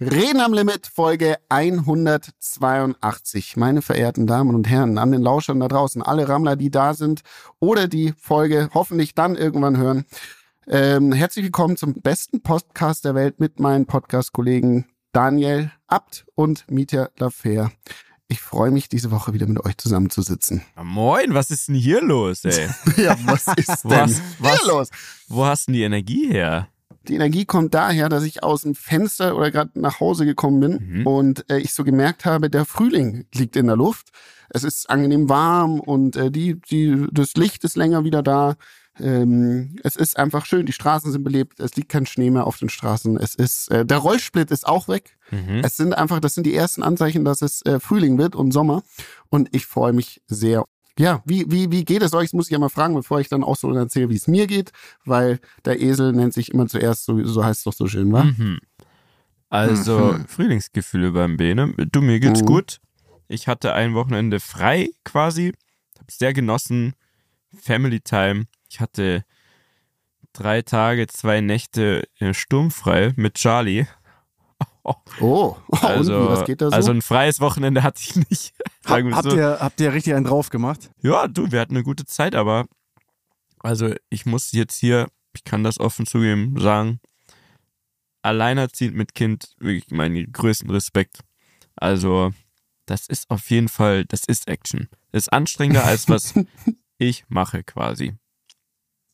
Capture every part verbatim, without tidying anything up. Reden am Limit, Folge hundertzweiundachtzig. Meine verehrten Damen und Herren, an den Lauschern da draußen, alle Rammler, die da sind oder die Folge hoffentlich dann irgendwann hören. Ähm, herzlich willkommen zum besten Podcast der Welt mit meinen Podcast-Kollegen Daniel Abt und Mitja Lafere. Ich freue mich, diese Woche wieder mit euch zusammenzusitzen. Ja, moin, was ist denn hier los, ey? Ja, was ist denn was, was, hier los? Wo hast denn die Energie her? Die Energie kommt daher, dass ich aus dem Fenster oder gerade nach Hause gekommen bin mhm. und äh, ich so gemerkt habe, der Frühling liegt in der Luft. Es ist angenehm warm und äh, die, die, das Licht ist länger wieder da. Ähm, es ist einfach schön, die Straßen sind belebt, es liegt kein Schnee mehr auf den Straßen. Es ist äh, der Rollsplit ist auch weg. Mhm. Es sind einfach, das sind die ersten Anzeichen, dass es äh, Frühling wird und Sommer. Und ich freue mich sehr. Ja, wie, wie, wie geht es euch? Das muss ich ja mal fragen, bevor ich dann auch so erzähle, wie es mir geht, weil der Esel nennt sich immer zuerst, so, so heißt es doch so schön, wa? Mhm. Also mhm. Frühlingsgefühle beim Bene. Du, mir geht's mhm. gut. Ich hatte ein Wochenende frei quasi, hab's sehr genossen, Family Time. Ich hatte drei Tage, zwei Nächte sturmfrei mit Charlie. Oh, oh. oh also, und was geht da so? Also ein freies Wochenende hatte ich nicht. Hab, so. habt, ihr, habt ihr richtig einen drauf gemacht? Ja, du, wir hatten eine gute Zeit, aber also ich muss jetzt hier, ich kann das offen zugeben, sagen, alleinerziehend mit Kind, wirklich meinen größten Respekt. Also das ist auf jeden Fall, das ist Action. Das ist anstrengender als was ich mache quasi.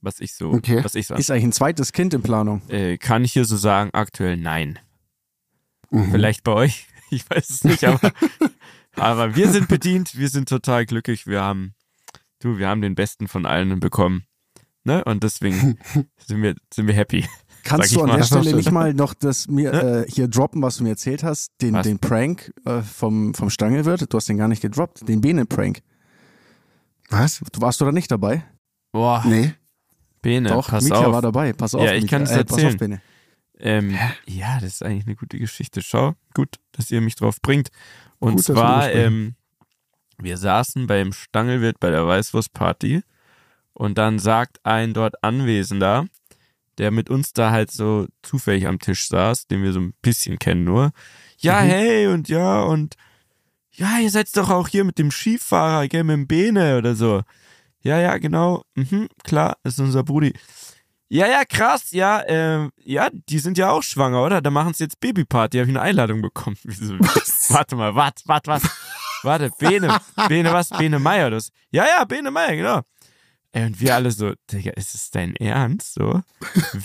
Was ich so, okay. was ich sage. Ist eigentlich ein zweites Kind in Planung? Äh, kann ich hier so sagen, aktuell nein. Mhm. Vielleicht bei euch, ich weiß es nicht, aber, aber wir sind bedient, wir sind total glücklich, wir haben, du, wir haben den Besten von allen bekommen, ne, und deswegen sind wir, sind wir happy. Kannst du an der Stelle nicht mal noch das mir äh, hier droppen, was du mir erzählt hast, den, den Prank äh, vom, vom Stangelwirt, du hast den gar nicht gedroppt, den Bene-Prank. Was? Du warst du da nicht dabei? Boah. Nee. Bene, doch, pass Mitja auf. Doch, war dabei, pass auf. Ja, ich kann es äh, erzählen. Pass auf, Bene. Ähm, ja, das ist eigentlich eine gute Geschichte. Schau, gut, dass ihr mich drauf bringt. Und gut, zwar, ähm, wir saßen beim Stangelwirt bei der Weißwurstparty und dann sagt ein dort Anwesender, der mit uns da halt so zufällig am Tisch saß, den wir so ein bisschen kennen nur, ja, mhm. hey, und ja, und ja, ihr seid doch auch hier mit dem Skifahrer, gell, mit dem Bene oder so. Ja, ja, genau, mhm, klar, ist unser Brudi. Ja, ja, krass, ja, äh, ja, die sind ja auch schwanger, oder? Da machen sie jetzt Babyparty, habe ich eine Einladung bekommen. Wieso? Warte mal, warte, warte, warte. Warte, Bene, Bene was? Bene Meier, das? Ja, ja, Bene Meier, genau. Ey, und wir alle so, Digga, ist es dein Ernst, so?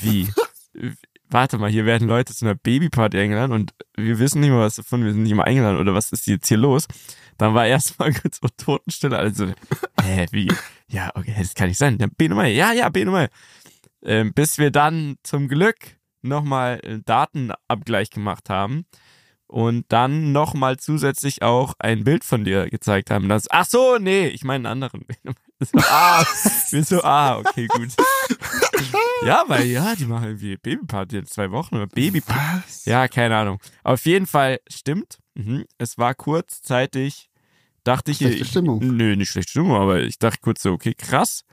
Wie? Warte mal, hier werden Leute zu einer Babyparty eingeladen und wir wissen nicht mal was davon, wir sind nicht mal eingeladen, oder was ist jetzt hier los? Dann war erstmal kurz so Totenstille, also, hä, äh, wie? Ja, okay, das kann nicht sein. Ja, Bene Meier, ja, ja, Bene Meier. Ähm, bis wir dann zum Glück nochmal Datenabgleich gemacht haben und dann nochmal zusätzlich auch ein Bild von dir gezeigt haben. Das, ach so, nee, ich meine einen anderen. So, ah, wir so, ah, okay, gut. Ja, weil, ja, die machen irgendwie Babyparty in zwei Wochen oder Babyparty. Ja, keine Ahnung. Auf jeden Fall, stimmt, mhm. es war kurzzeitig, dachte ich... Schlechte Stimmung. Ich, nö, nicht schlechte Stimmung, aber ich dachte kurz so, okay, krass.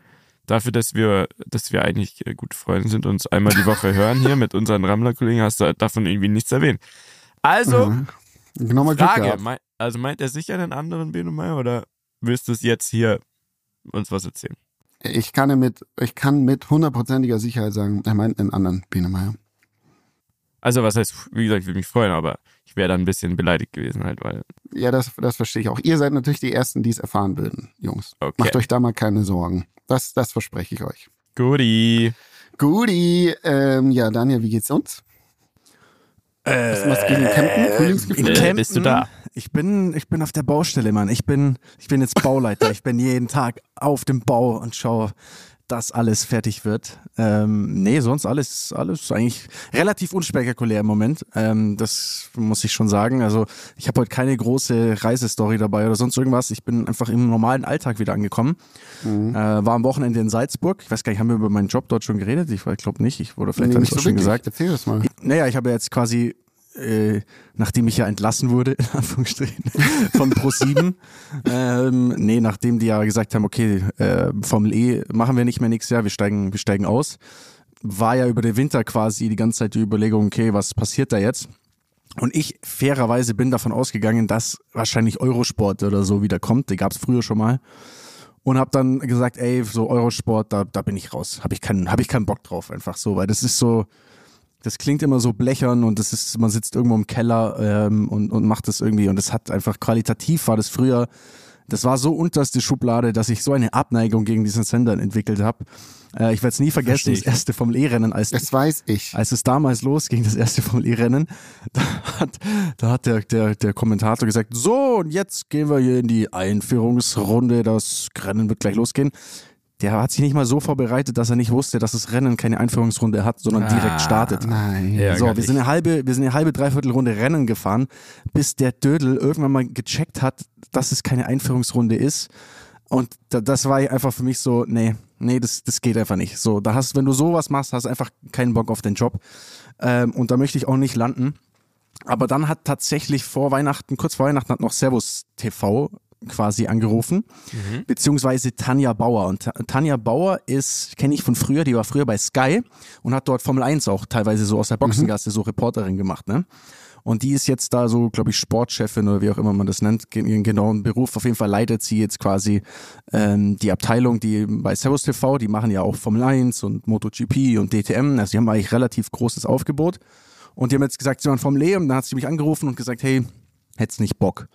Dafür, dass wir, dass wir eigentlich gute Freunde sind, uns einmal die Woche hören hier mit unseren Rammler-Kollegen, hast du davon irgendwie nichts erwähnt. Also, mhm. Frage, mein, also meint er sicher den anderen Bene Meier oder willst du es jetzt hier uns was erzählen? Ich kann mit, ich kann mit hundertprozentiger Sicherheit sagen, er meint einen anderen Bene Meier. Also was heißt, wie gesagt, ich würde mich freuen, aber ich wäre dann ein bisschen beleidigt gewesen halt, weil... Ja, das, das verstehe ich auch. Ihr seid natürlich die Ersten, die es erfahren würden, Jungs. Okay. Macht euch da mal keine Sorgen. Das, das verspreche ich euch. Guti. Guti. Ähm, ja, Daniel, wie geht's uns? Äh, was machst du gegen Campen? Frühlingsgefühl? In Campen? Bist du da? Ich bin, ich bin auf der Baustelle, Mann. Ich bin, ich bin jetzt Bauleiter. Ich bin jeden Tag auf dem Bau und schaue, dass alles fertig wird. Ähm, nee, sonst alles, alles eigentlich relativ unspektakulär im Moment. Ähm, das muss ich schon sagen. Also ich habe heute keine große Reisestory dabei oder sonst irgendwas. Ich bin einfach im normalen Alltag wieder angekommen. Mhm. Äh, war am Wochenende in Salzburg. Ich weiß gar nicht, haben wir über meinen Job dort schon geredet? Ich glaube nicht. Ich wurde vielleicht nee, nicht so schon gesagt. Erzähl das mal. Ich, naja, ich habe jetzt quasi Äh, nachdem ich ja entlassen wurde, in Anführungsstrichen, von ProSieben. ähm, nee, nachdem die ja gesagt haben, okay, äh, Formel E machen wir nicht mehr nächstes Jahr, wir steigen, wir steigen aus. War ja über den Winter quasi die ganze Zeit die Überlegung, okay, was passiert da jetzt? Und ich fairerweise bin davon ausgegangen, dass wahrscheinlich Eurosport oder so wieder kommt. Die gab es früher schon mal. Und habe dann gesagt, ey, so Eurosport, da, da bin ich raus. Habe ich keinen, hab ich keinen Bock drauf einfach so. Weil das ist so, das klingt immer so blechern und das ist, man sitzt irgendwo im Keller ähm, und, und macht das irgendwie. Und das hat einfach, qualitativ war das früher, das war so unterste Schublade, dass ich so eine Abneigung gegen diesen Sendern entwickelt habe. Äh, ich werde es nie vergessen, das erste Formel-E-Rennen, als, das weiß ich. Als es damals losging, das erste Formel-E-Rennen, da hat, da hat der, der, der Kommentator gesagt, so, und jetzt gehen wir hier in die Einführungsrunde, das Rennen wird gleich losgehen. Der hat sich nicht mal so vorbereitet, dass er nicht wusste, dass das Rennen keine Einführungsrunde hat, sondern ah, direkt startet. Nein. Ja, so, wir sind, eine halbe, wir sind eine halbe, dreiviertel Runde Rennen gefahren, bis der Dödel irgendwann mal gecheckt hat, dass es keine Einführungsrunde ist. Und da, das war einfach für mich so, nee, nee, das, das geht einfach nicht. So, da hast, wenn du sowas machst, hast du einfach keinen Bock auf den Job. Ähm, und da möchte ich auch nicht landen. Aber dann hat tatsächlich vor Weihnachten, kurz vor Weihnachten, hat noch Servus T V quasi angerufen, mhm. beziehungsweise Tanja Bauer. Und Tanja Bauer ist, kenne ich von früher, die war früher bei Sky und hat dort Formel eins auch teilweise so aus der Boxengasse mhm. so Reporterin gemacht, ne? Und die ist jetzt da so, glaube ich, Sportchefin oder wie auch immer man das nennt, ihren genauen Beruf. Auf jeden Fall leitet sie jetzt quasi ähm, die Abteilung, die bei Servus T V, die machen ja auch Formel eins und MotoGP und D T M, also die haben eigentlich relativ großes Aufgebot. Und die haben jetzt gesagt, sie waren Formel E und dann hat sie mich angerufen und gesagt, hey, hätt's nicht Bock.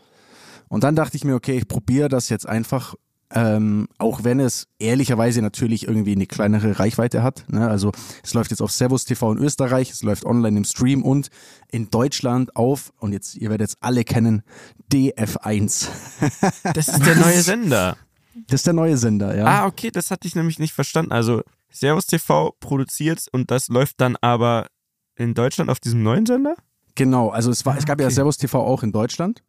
Und dann dachte ich mir, okay, ich probiere das jetzt einfach, ähm, auch wenn es ehrlicherweise natürlich irgendwie eine kleinere Reichweite hat. Ne? Also es läuft jetzt auf Servus T V in Österreich, es läuft online im Stream und in Deutschland auf, und jetzt, ihr werdet jetzt alle kennen, D F eins. Das ist der neue Sender. Das ist der neue Sender, ja. Ah, okay, das hatte ich nämlich nicht verstanden. Also Servus T V produziert und das läuft dann aber in Deutschland auf diesem neuen Sender? Genau, also es war, es gab okay. ja Servus T V auch in Deutschland.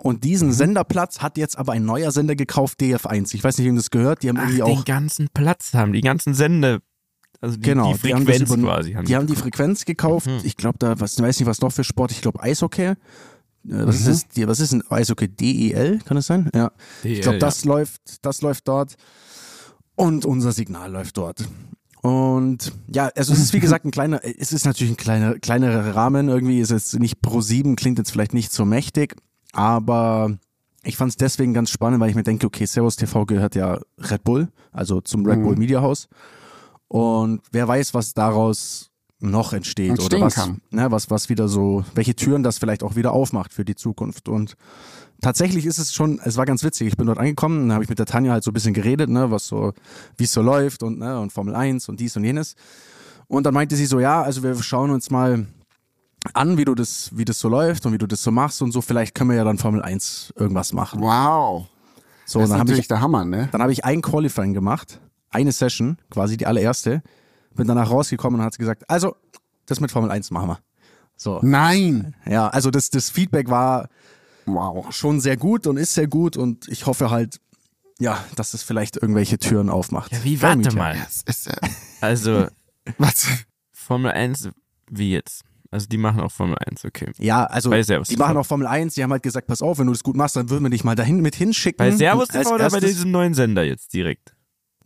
Und diesen Senderplatz hat jetzt aber ein neuer Sender gekauft, D F eins. Ich weiß nicht, wem das gehört. Die haben Ach, irgendwie auch den ganzen Platz haben, die ganzen Sende, also die, genau, die Frequenz die haben über, quasi. Haben die, die haben die Frequenz gekauft. Mhm. Ich glaube, da was, weiß nicht, was noch für Sport. Ich glaube Eishockey. Was mhm. ist was ist ein Eishockey? D E L kann es sein? Ja. D E L, ich glaube, das ja. läuft, das läuft dort. Und unser Signal läuft dort. Und ja, also es ist wie gesagt ein kleiner, es ist natürlich ein kleiner, kleinerer Rahmen irgendwie. Ist jetzt nicht ProSieben, klingt jetzt vielleicht nicht so mächtig. Aber ich fand es deswegen ganz spannend, weil ich mir denke, okay, Servus T V gehört ja Red Bull, also zum Red mhm. Bull Media House. Und wer weiß, was daraus noch entsteht Entstehen oder was, kann. Ne, was, was wieder so, welche Türen das vielleicht auch wieder aufmacht für die Zukunft. Und tatsächlich ist es schon, es war ganz witzig, ich bin dort angekommen, dann habe ich mit der Tanja halt so ein bisschen geredet, ne, was so, wie es so läuft und, ne, und Formel eins und dies und jenes. Und dann meinte sie so, ja, also wir schauen uns mal an, wie du das, wie das so läuft und wie du das so machst und so, vielleicht können wir ja dann Formel eins irgendwas machen. Wow. So, das ist dann natürlich ich, der Hammer, ne? Dann habe ich ein Qualifying gemacht, eine Session, quasi die allererste, bin danach rausgekommen und hat gesagt, also, das mit Formel eins machen wir. So. Nein! Ja, also das, das Feedback war wow. schon sehr gut und ist sehr gut und ich hoffe halt, ja, dass es vielleicht irgendwelche Türen aufmacht. Ja, wie, warte mal. Das ist, äh, also, was? Formel eins, wie jetzt? Also die machen auch Formel eins, okay. Ja, also die T V machen auch Formel eins, die haben halt gesagt, pass auf, wenn du das gut machst, dann würden wir dich mal dahin mit hinschicken. Bei Servus T V oder bei diesem neuen Sender jetzt direkt?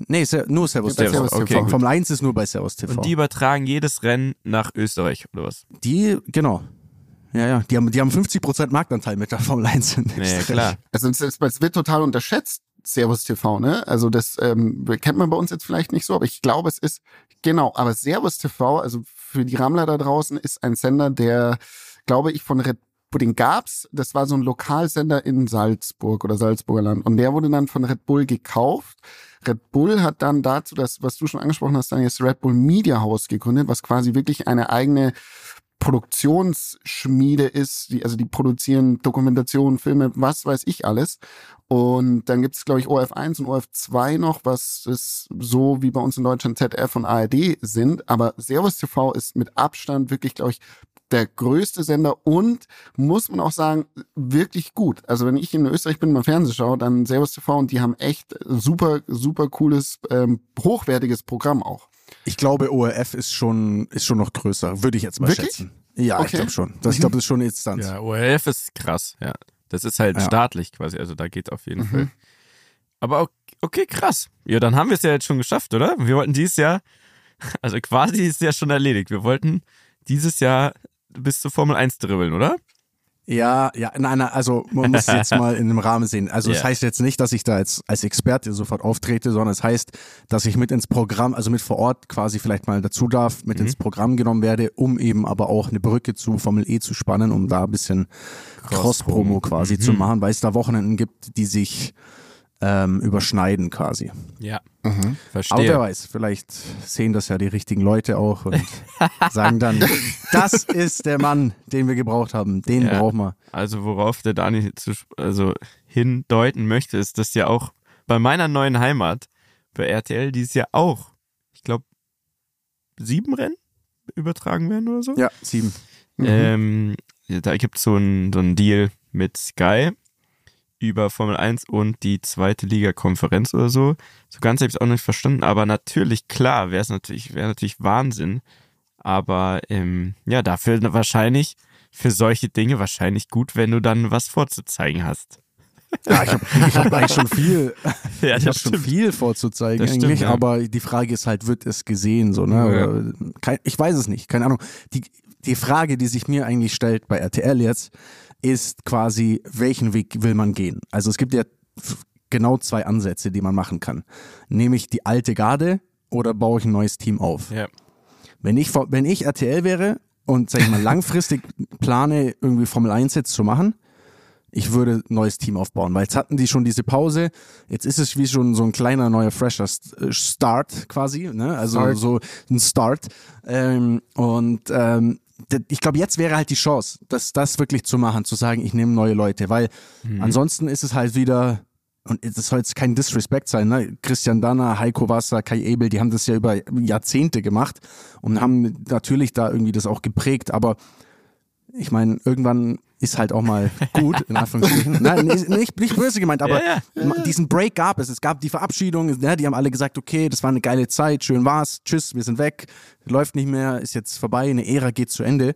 Nee, nur Servus T V. Servus T V. Okay, Formel eins ist nur bei Servus T V. Und die übertragen jedes Rennen nach Österreich, oder was? Die, genau. Ja, ja, die haben, die haben fünfzig Prozent Marktanteil mit der Formel eins in Österreich. Ja, klar. Also es wird total unterschätzt, Servus T V, ne? Also das ähm, kennt man bei uns jetzt vielleicht nicht so, aber ich glaube, es ist, genau, aber Servus T V, also für die Rammler da draußen, ist ein Sender, der, glaube ich, von Red Bull, den gab's, das war so ein Lokalsender in Salzburg oder Salzburger Land und der wurde dann von Red Bull gekauft. Red Bull hat dann dazu, das, was du schon angesprochen hast, dann jetzt Red Bull Media House gegründet, was quasi wirklich eine eigene Produktionsschmiede ist, die, also die produzieren Dokumentationen, Filme, was weiß ich alles. Und dann gibt es, glaube ich, O R F eins und O R F zwei noch, was ist so wie bei uns in Deutschland Z D F und A R D sind. Aber Servus T V ist mit Abstand wirklich, glaube ich, der größte Sender und, muss man auch sagen, wirklich gut. Also wenn ich in Österreich bin und mal Fernsehen schaue, dann Servus T V und die haben echt super, super cooles, ähm, hochwertiges Programm auch. Ich glaube, O R F ist schon, ist schon noch größer, würde ich jetzt mal Wirklich? schätzen. Ja, okay. Ich glaube schon. Das, ich glaube, das ist schon eine Instanz. Ja, O R F ist krass, ja. Das ist halt ja. staatlich quasi, also da geht auf jeden mhm. Fall. Aber okay, okay, krass. Ja, dann haben wir es ja jetzt schon geschafft, oder? Wir wollten dieses Jahr, also quasi ist es ja schon erledigt. Wir wollten dieses Jahr bis zur Formel eins dribbeln, oder? Ja, ja, nein, nein, also man muss es jetzt mal in dem Rahmen sehen. Also es yeah. das heißt jetzt nicht, dass ich da jetzt als Experte sofort auftrete, sondern es das heißt, dass ich mit ins Programm, also mit vor Ort quasi vielleicht mal dazu darf, mit mhm. ins Programm genommen werde, um eben aber auch eine Brücke zu Formel E zu spannen, um da ein bisschen Cross-Promo quasi mhm. zu machen, weil es da Wochenenden gibt, die sich ähm, überschneiden quasi. Ja, mhm. verstehe. Aber wer weiß, vielleicht sehen das ja die richtigen Leute auch und sagen dann... Das ist der Mann, den wir gebraucht haben. Den ja. brauchen wir. Also worauf der Dani zu, also hindeuten möchte, ist, dass ja auch bei meiner neuen Heimat, bei R T L, dieses Jahr auch, ich glaube, sieben Rennen übertragen werden oder so. Ja, sieben. Mhm. Ähm, da gibt es so einen so einen Deal mit Sky über Formel eins und die zweite Liga-Konferenz oder so. So ganz habe ich es auch nicht verstanden, aber natürlich, klar, wäre es natürlich, wäre natürlich Wahnsinn. Aber ähm, ja, dafür wahrscheinlich, für solche Dinge wahrscheinlich gut, wenn du dann was vorzuzeigen hast. Ja, ich habe hab eigentlich schon viel, ja, ich hab schon viel vorzuzeigen das eigentlich, stimmt, ja. aber die Frage ist halt, wird es gesehen? So, ne? Ja. Kein, ich weiß es nicht, keine Ahnung. Die, die Frage, die sich mir eigentlich stellt bei R T L jetzt, ist quasi, welchen Weg will man gehen? Also es gibt ja genau zwei Ansätze, die man machen kann. Nämlich die alte Garde oder baue ich ein neues Team auf? Ja. Wenn ich, wenn ich R T L wäre und, sag ich mal, langfristig plane, irgendwie Formel eins jetzt zu machen, ich würde ein neues Team aufbauen, weil jetzt hatten die schon diese Pause, jetzt ist es wie schon so ein kleiner neuer fresher Start quasi, ne? Also Start. so ein Start. Ähm, und ähm, ich glaube, jetzt wäre halt die Chance, das, das wirklich zu machen, zu sagen, ich nehme neue Leute, weil mhm. ansonsten ist es halt wieder... Und das soll jetzt kein Disrespect sein, ne? Christian Danner, Heiko Wasser, Kai Ebel, die haben das ja über Jahrzehnte gemacht und haben natürlich da irgendwie das auch geprägt. Aber ich meine, irgendwann ist halt auch mal gut, in Anführungsstrichen. Nein, nicht, nicht böse gemeint, aber ja, ja. diesen Break gab es. Es gab die Verabschiedung, ne? Die haben alle gesagt, okay, das war eine geile Zeit, schön war's, tschüss, wir sind weg, läuft nicht mehr, ist jetzt vorbei, eine Ära geht zu Ende.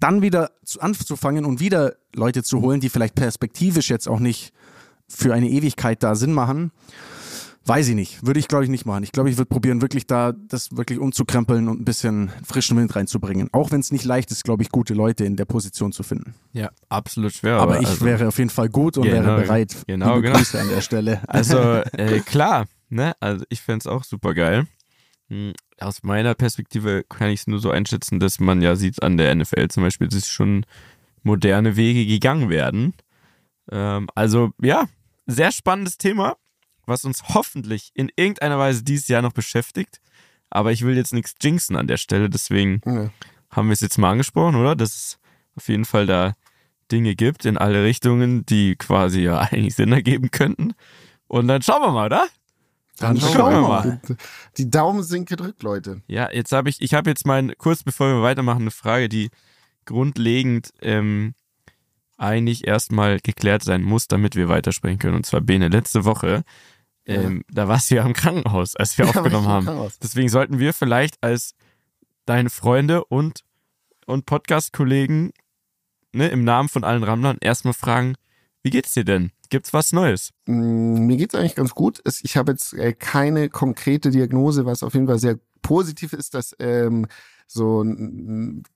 Dann wieder anzufangen und wieder Leute zu holen, die vielleicht perspektivisch jetzt auch nicht für eine Ewigkeit da Sinn machen, weiß ich nicht. Würde ich, glaube ich, nicht machen. Ich glaube, ich würde probieren, wirklich da das wirklich umzukrempeln und ein bisschen frischen Wind reinzubringen. Auch wenn es nicht leicht ist, glaube ich, gute Leute in der Position zu finden. Ja, absolut schwer. Aber, aber ich also wäre auf jeden Fall gut und genau, wäre bereit. Genau, Liebe genau. Grüße an der Stelle. Also äh, klar, ne? Also ich fände es auch super geil. Aus meiner Perspektive kann ich es nur so einschätzen, dass man ja sieht an der N F L zum Beispiel, dass schon moderne Wege gegangen werden. Ähm, also ja, sehr spannendes Thema, was uns hoffentlich in irgendeiner Weise dieses Jahr noch beschäftigt. Aber ich will jetzt nichts jinxen an der Stelle, deswegen ja. haben wir es jetzt mal angesprochen, oder? Dass es auf jeden Fall da Dinge gibt in alle Richtungen, die quasi ja eigentlich Sinn ergeben könnten. Und dann schauen wir mal, oder? Dann, dann schauen wir mal. Die Daumen sind gedrückt, Leute. Ja, jetzt habe ich, ich habe jetzt mal kurz bevor wir weitermachen, eine Frage, die grundlegend ähm, eigentlich erstmal geklärt sein muss, damit wir weitersprechen können. Und zwar, Bene, letzte Woche, ähm, ja. da warst du ja im Krankenhaus, als wir ja, aufgenommen haben. Deswegen sollten wir vielleicht als deine Freunde und, und Podcast-Kollegen, ne, im Namen von allen Rammlern erstmal fragen, wie geht's dir denn? Gibt's was Neues? Mir geht's eigentlich ganz gut. Ich habe jetzt keine konkrete Diagnose, was auf jeden Fall sehr positiv ist, dass ähm, so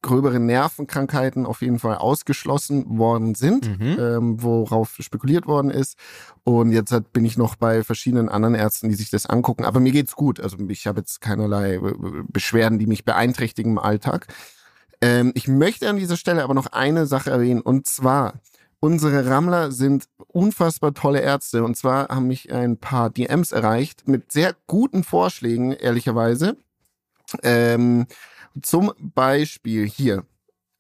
gröbere Nervenkrankheiten auf jeden Fall ausgeschlossen worden sind, mhm. ähm, worauf spekuliert worden ist. Und jetzt hat, bin ich noch bei verschiedenen anderen Ärzten, die sich das angucken. Aber mir geht's gut. Also ich habe jetzt keinerlei Beschwerden, die mich beeinträchtigen im Alltag. Ähm, ich möchte an dieser Stelle aber noch eine Sache erwähnen. Und zwar, unsere Rammler sind unfassbar tolle Ärzte. Und zwar haben mich ein paar D Ms erreicht mit sehr guten Vorschlägen, ehrlicherweise. Ähm, Zum Beispiel hier.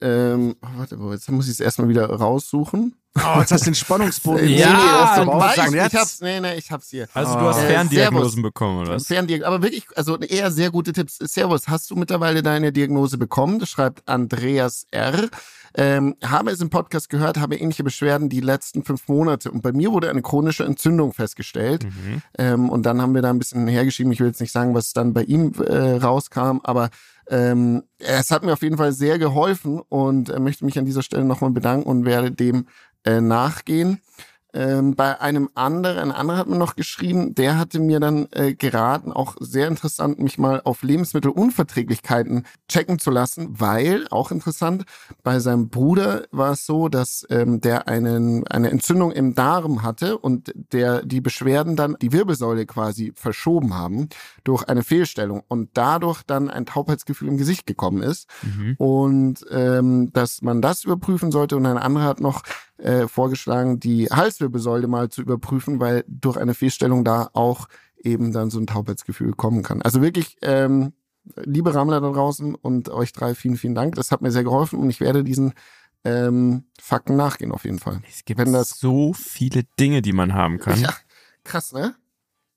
Ähm, oh, warte, jetzt muss ich es erstmal wieder raussuchen. Oh, jetzt hast du den Spannungsbogen. ja, nee, nee, ich, ich hab's, nee, nee, ich hab's hier. Also, du hast äh, Ferndiagnosen Servus. bekommen, oder was? Ferndiag- aber wirklich, also eher sehr gute Tipps. Servus, hast du mittlerweile deine Diagnose bekommen? Das schreibt Andreas R. Ähm, habe es im Podcast gehört, habe ähnliche Beschwerden die letzten fünf Monate. Und bei mir wurde eine chronische Entzündung festgestellt. Mhm. Ähm, und dann haben wir da ein bisschen hergeschrieben. Ich will jetzt nicht sagen, was dann bei ihm äh, rauskam, aber ähm, es hat mir auf jeden Fall sehr geholfen und äh, möchte mich an dieser Stelle nochmal bedanken und werde dem äh, nachgehen. Ähm, bei einem anderen, ein anderer hat mir noch geschrieben, der hatte mir dann äh, geraten, auch sehr interessant, mich mal auf Lebensmittelunverträglichkeiten checken zu lassen, weil, auch interessant, bei seinem Bruder war es so, dass ähm, der einen, eine Entzündung im Darm hatte und der die Beschwerden dann die Wirbelsäule quasi verschoben haben durch eine Fehlstellung und dadurch dann ein Taubheitsgefühl im Gesicht gekommen ist. Mhm. Und ähm, dass man das überprüfen sollte. Und ein anderer hat noch Äh, vorgeschlagen, die Halswirbelsäule mal zu überprüfen, weil durch eine Fehlstellung da auch eben dann so ein Taubheitsgefühl kommen kann. Also wirklich, ähm, liebe Rammler da draußen und euch drei, vielen, vielen Dank. Das hat mir sehr geholfen und ich werde diesen ähm, Fakten nachgehen auf jeden Fall. Es gibt Wenn das, so viele Dinge, die man haben kann. Ja, krass, ne?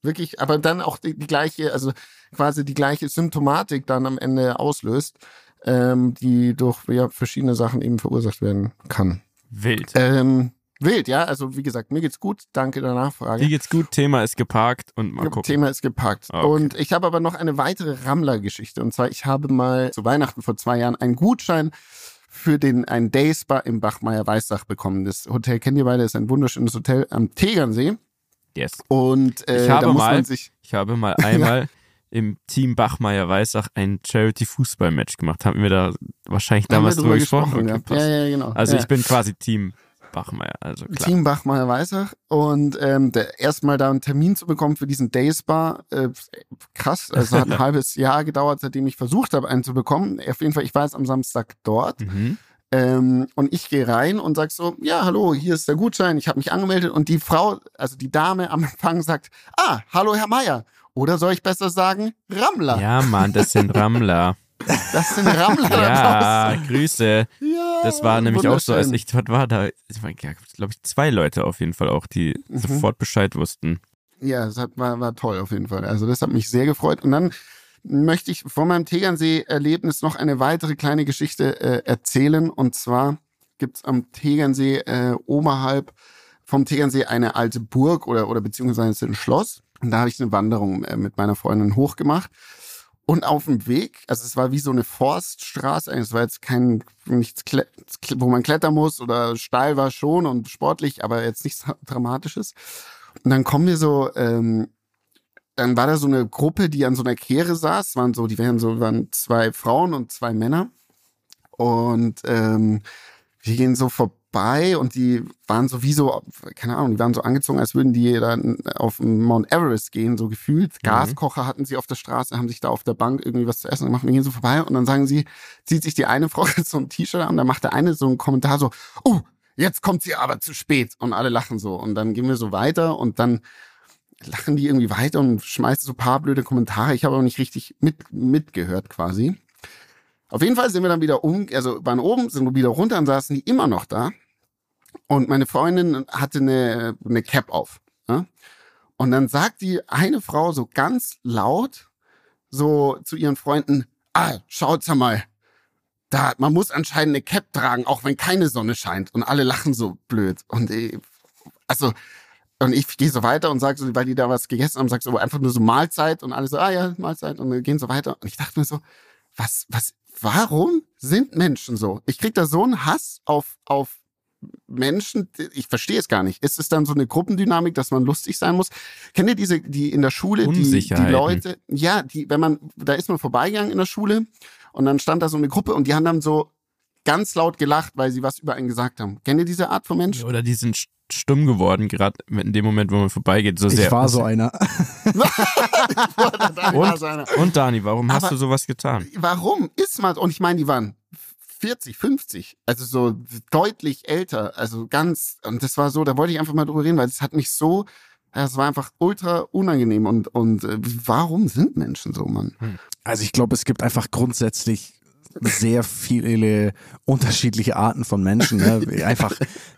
Wirklich, aber dann auch die, die gleiche, also quasi die gleiche Symptomatik dann am Ende auslöst, ähm, die durch ja, verschiedene Sachen eben verursacht werden kann. Wild. Ähm, wild, ja. Also wie gesagt, mir geht's gut. Danke der Nachfrage. Mir geht's gut, Thema ist geparkt und mal gucken. Thema ist geparkt. Okay. Und ich habe aber noch eine weitere Rammler-Geschichte. Und zwar, ich habe mal zu Weihnachten vor zwei Jahren einen Gutschein für den ein Day-Spa im Bachmair Weissach bekommen. Das Hotel kennt ihr beide, ist ein wunderschönes Hotel am Tegernsee. Yes. Und äh, ich habe da muss mal, man sich... Ich habe mal einmal... im Team Bachmair Weissach ein Charity-Fußball-Match gemacht. Haben wir da wahrscheinlich damals drüber gesprochen. gesprochen ja. Ja, ja, genau. Also ja. Ich bin quasi Team Bachmair. Also klar. Team Bachmair Weissach. Und ähm, erstmal da einen Termin zu bekommen für diesen Day-Spa, äh, krass. Also hat ein halbes Jahr gedauert, seitdem ich versucht habe, einen zu bekommen. Auf jeden Fall, ich war jetzt am Samstag dort. Mhm. Ähm, und ich gehe rein und sag so, ja, hallo, hier ist der Gutschein, ich habe mich angemeldet. Und die Frau, also die Dame am Empfang sagt, ah, hallo Herr Meier. Oder soll ich besser sagen, Rammler. Ja, Mann, das sind Rammler. Das sind Rammler. Ja, draußen. Grüße. Ja, das war nämlich auch so, als ich dort war, da waren, ja, glaube ich, zwei Leute auf jeden Fall auch, die mhm. sofort Bescheid wussten. Ja, das hat, war, war toll auf jeden Fall. Also das hat mich sehr gefreut. Und dann möchte ich von meinem Tegernsee-Erlebnis noch eine weitere kleine Geschichte äh, erzählen. Und zwar gibt es am Tegernsee äh, oberhalb vom Tegernsee eine alte Burg oder, oder beziehungsweise ein Schloss. Und da habe ich eine Wanderung mit meiner Freundin hochgemacht. Und auf dem Weg, also es war wie so eine Forststraße, es war jetzt kein, nichts, wo man klettern muss oder steil war schon und sportlich, aber jetzt nichts Dramatisches. Und dann kommen wir so, ähm, dann war da so eine Gruppe, die an so einer Kehre saß, waren so, die wären so, waren zwei Frauen und zwei Männer. Und ähm, wir gehen so vorbei. Und die waren so wie so, keine Ahnung, die waren so angezogen, als würden die dann auf Mount Everest gehen, so gefühlt. Mhm. Gaskocher hatten sie auf der Straße, haben sich da auf der Bank irgendwie was zu essen gemacht. Wir gehen so vorbei und dann sagen sie, zieht sich die eine Frau so ein T-Shirt an und dann macht der eine so einen Kommentar so, oh, jetzt kommt sie aber zu spät. Und alle lachen so. Und dann gehen wir so weiter und dann lachen die irgendwie weiter und schmeißen so ein paar blöde Kommentare. Ich habe aber nicht richtig mit, mitgehört quasi. Auf jeden Fall sind wir dann wieder um, also waren oben, sind wieder runter und saßen die immer noch da. Und meine Freundin hatte eine, eine Cap auf. Ne? Und dann sagt die eine Frau so ganz laut so zu ihren Freunden, ah, schaut's mal, da, man muss anscheinend eine Cap tragen, auch wenn keine Sonne scheint. Und alle lachen so blöd. Und ich, also, und ich gehe so weiter und sage so, weil die da was gegessen haben, sag so einfach nur so Mahlzeit. Und alle so, ah ja, Mahlzeit. Und wir gehen so weiter. Und ich dachte mir so, was, was, warum sind Menschen so? Ich krieg da so einen Hass auf, auf, Menschen, ich verstehe es gar nicht. Ist es dann so eine Gruppendynamik, dass man lustig sein muss? Kennt ihr diese, die in der Schule, die, die Leute, ja, die, wenn man, da ist man vorbeigegangen in der Schule und dann stand da so eine Gruppe und die haben dann so ganz laut gelacht, weil sie was über einen gesagt haben. Kennt ihr diese Art von Menschen? Oder die sind stumm geworden, gerade in dem Moment, wo man vorbeigeht. So sehr. Ich war so einer. und, und Dani, warum Aber hast du sowas getan? Warum ist man, und ich meine, die waren vierzig, fünfzig, also so deutlich älter, also ganz, und das war so, da wollte ich einfach mal drüber reden, weil es hat mich so, es war einfach ultra unangenehm und, und äh, warum sind Menschen so, Mann? Also ich glaube, es gibt einfach grundsätzlich sehr viele unterschiedliche Arten von Menschen, ne? Einfach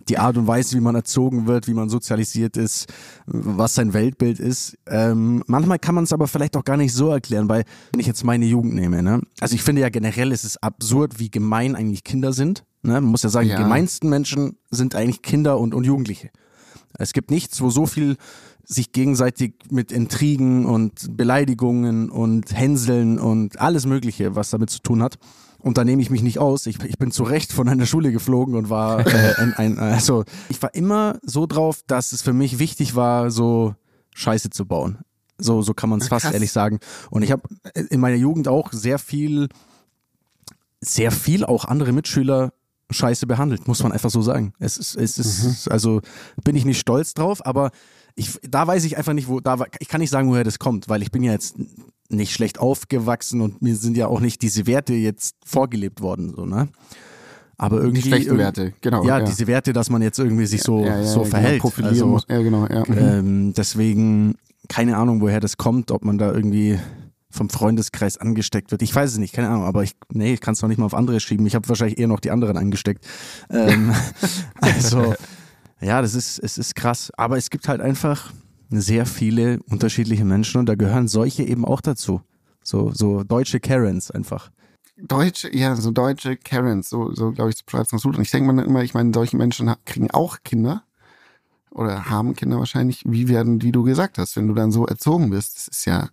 die Art und Weise, wie man erzogen wird, wie man sozialisiert ist, was sein Weltbild ist. Ähm, manchmal kann man es aber vielleicht auch gar nicht so erklären, weil wenn ich jetzt meine Jugend nehme, ne? Also ich finde ja generell, es ist absurd, wie gemein eigentlich Kinder sind, ne? Man muss ja sagen, ja. Die gemeinsten Menschen sind eigentlich Kinder und, und Jugendliche. Es gibt nichts, wo so viel sich gegenseitig mit Intrigen und Beleidigungen und Hänseln und alles Mögliche, was damit zu tun hat. Und da nehme ich mich nicht aus. Ich, ich bin zu Recht von einer Schule geflogen und war äh, ein, ein, also ich war immer so drauf, dass es für mich wichtig war, so Scheiße zu bauen. So, so kann man es fast ehrlich sagen. Und ich habe in meiner Jugend auch sehr viel, sehr viel auch andere Mitschüler scheiße behandelt, muss man einfach so sagen. Es ist, es ist, mhm. also bin ich nicht stolz drauf, aber ich, da weiß ich einfach nicht, wo, da, ich kann nicht sagen, woher das kommt, weil ich bin ja jetzt nicht schlecht aufgewachsen und mir sind ja auch nicht diese Werte jetzt vorgelebt worden, so, ne? Aber irgendwie. Die schlechten Werte, genau. Ja, ja, diese Werte, dass man jetzt irgendwie sich so, ja, ja, so ja, verhält. Genau, profilieren also, muss. Ja, genau, ja. Ähm, deswegen, keine Ahnung, woher das kommt, ob man da irgendwie vom Freundeskreis angesteckt wird. Ich weiß es nicht, keine Ahnung, aber ich, nee, ich kann es noch nicht mal auf andere schieben. Ich habe wahrscheinlich eher noch die anderen angesteckt. Ähm, also, ja, das ist, es ist krass. Aber es gibt halt einfach sehr viele unterschiedliche Menschen und da gehören solche eben auch dazu. So, so deutsche Karens einfach. Deutsche, ja, so deutsche Karens, so, so glaube ich, das beschreibt es gut. Und ich denke mal immer, ich meine, solche Menschen kriegen auch Kinder oder haben Kinder wahrscheinlich, wie werden, wie du gesagt hast, wenn du dann so erzogen bist. Das ist ja,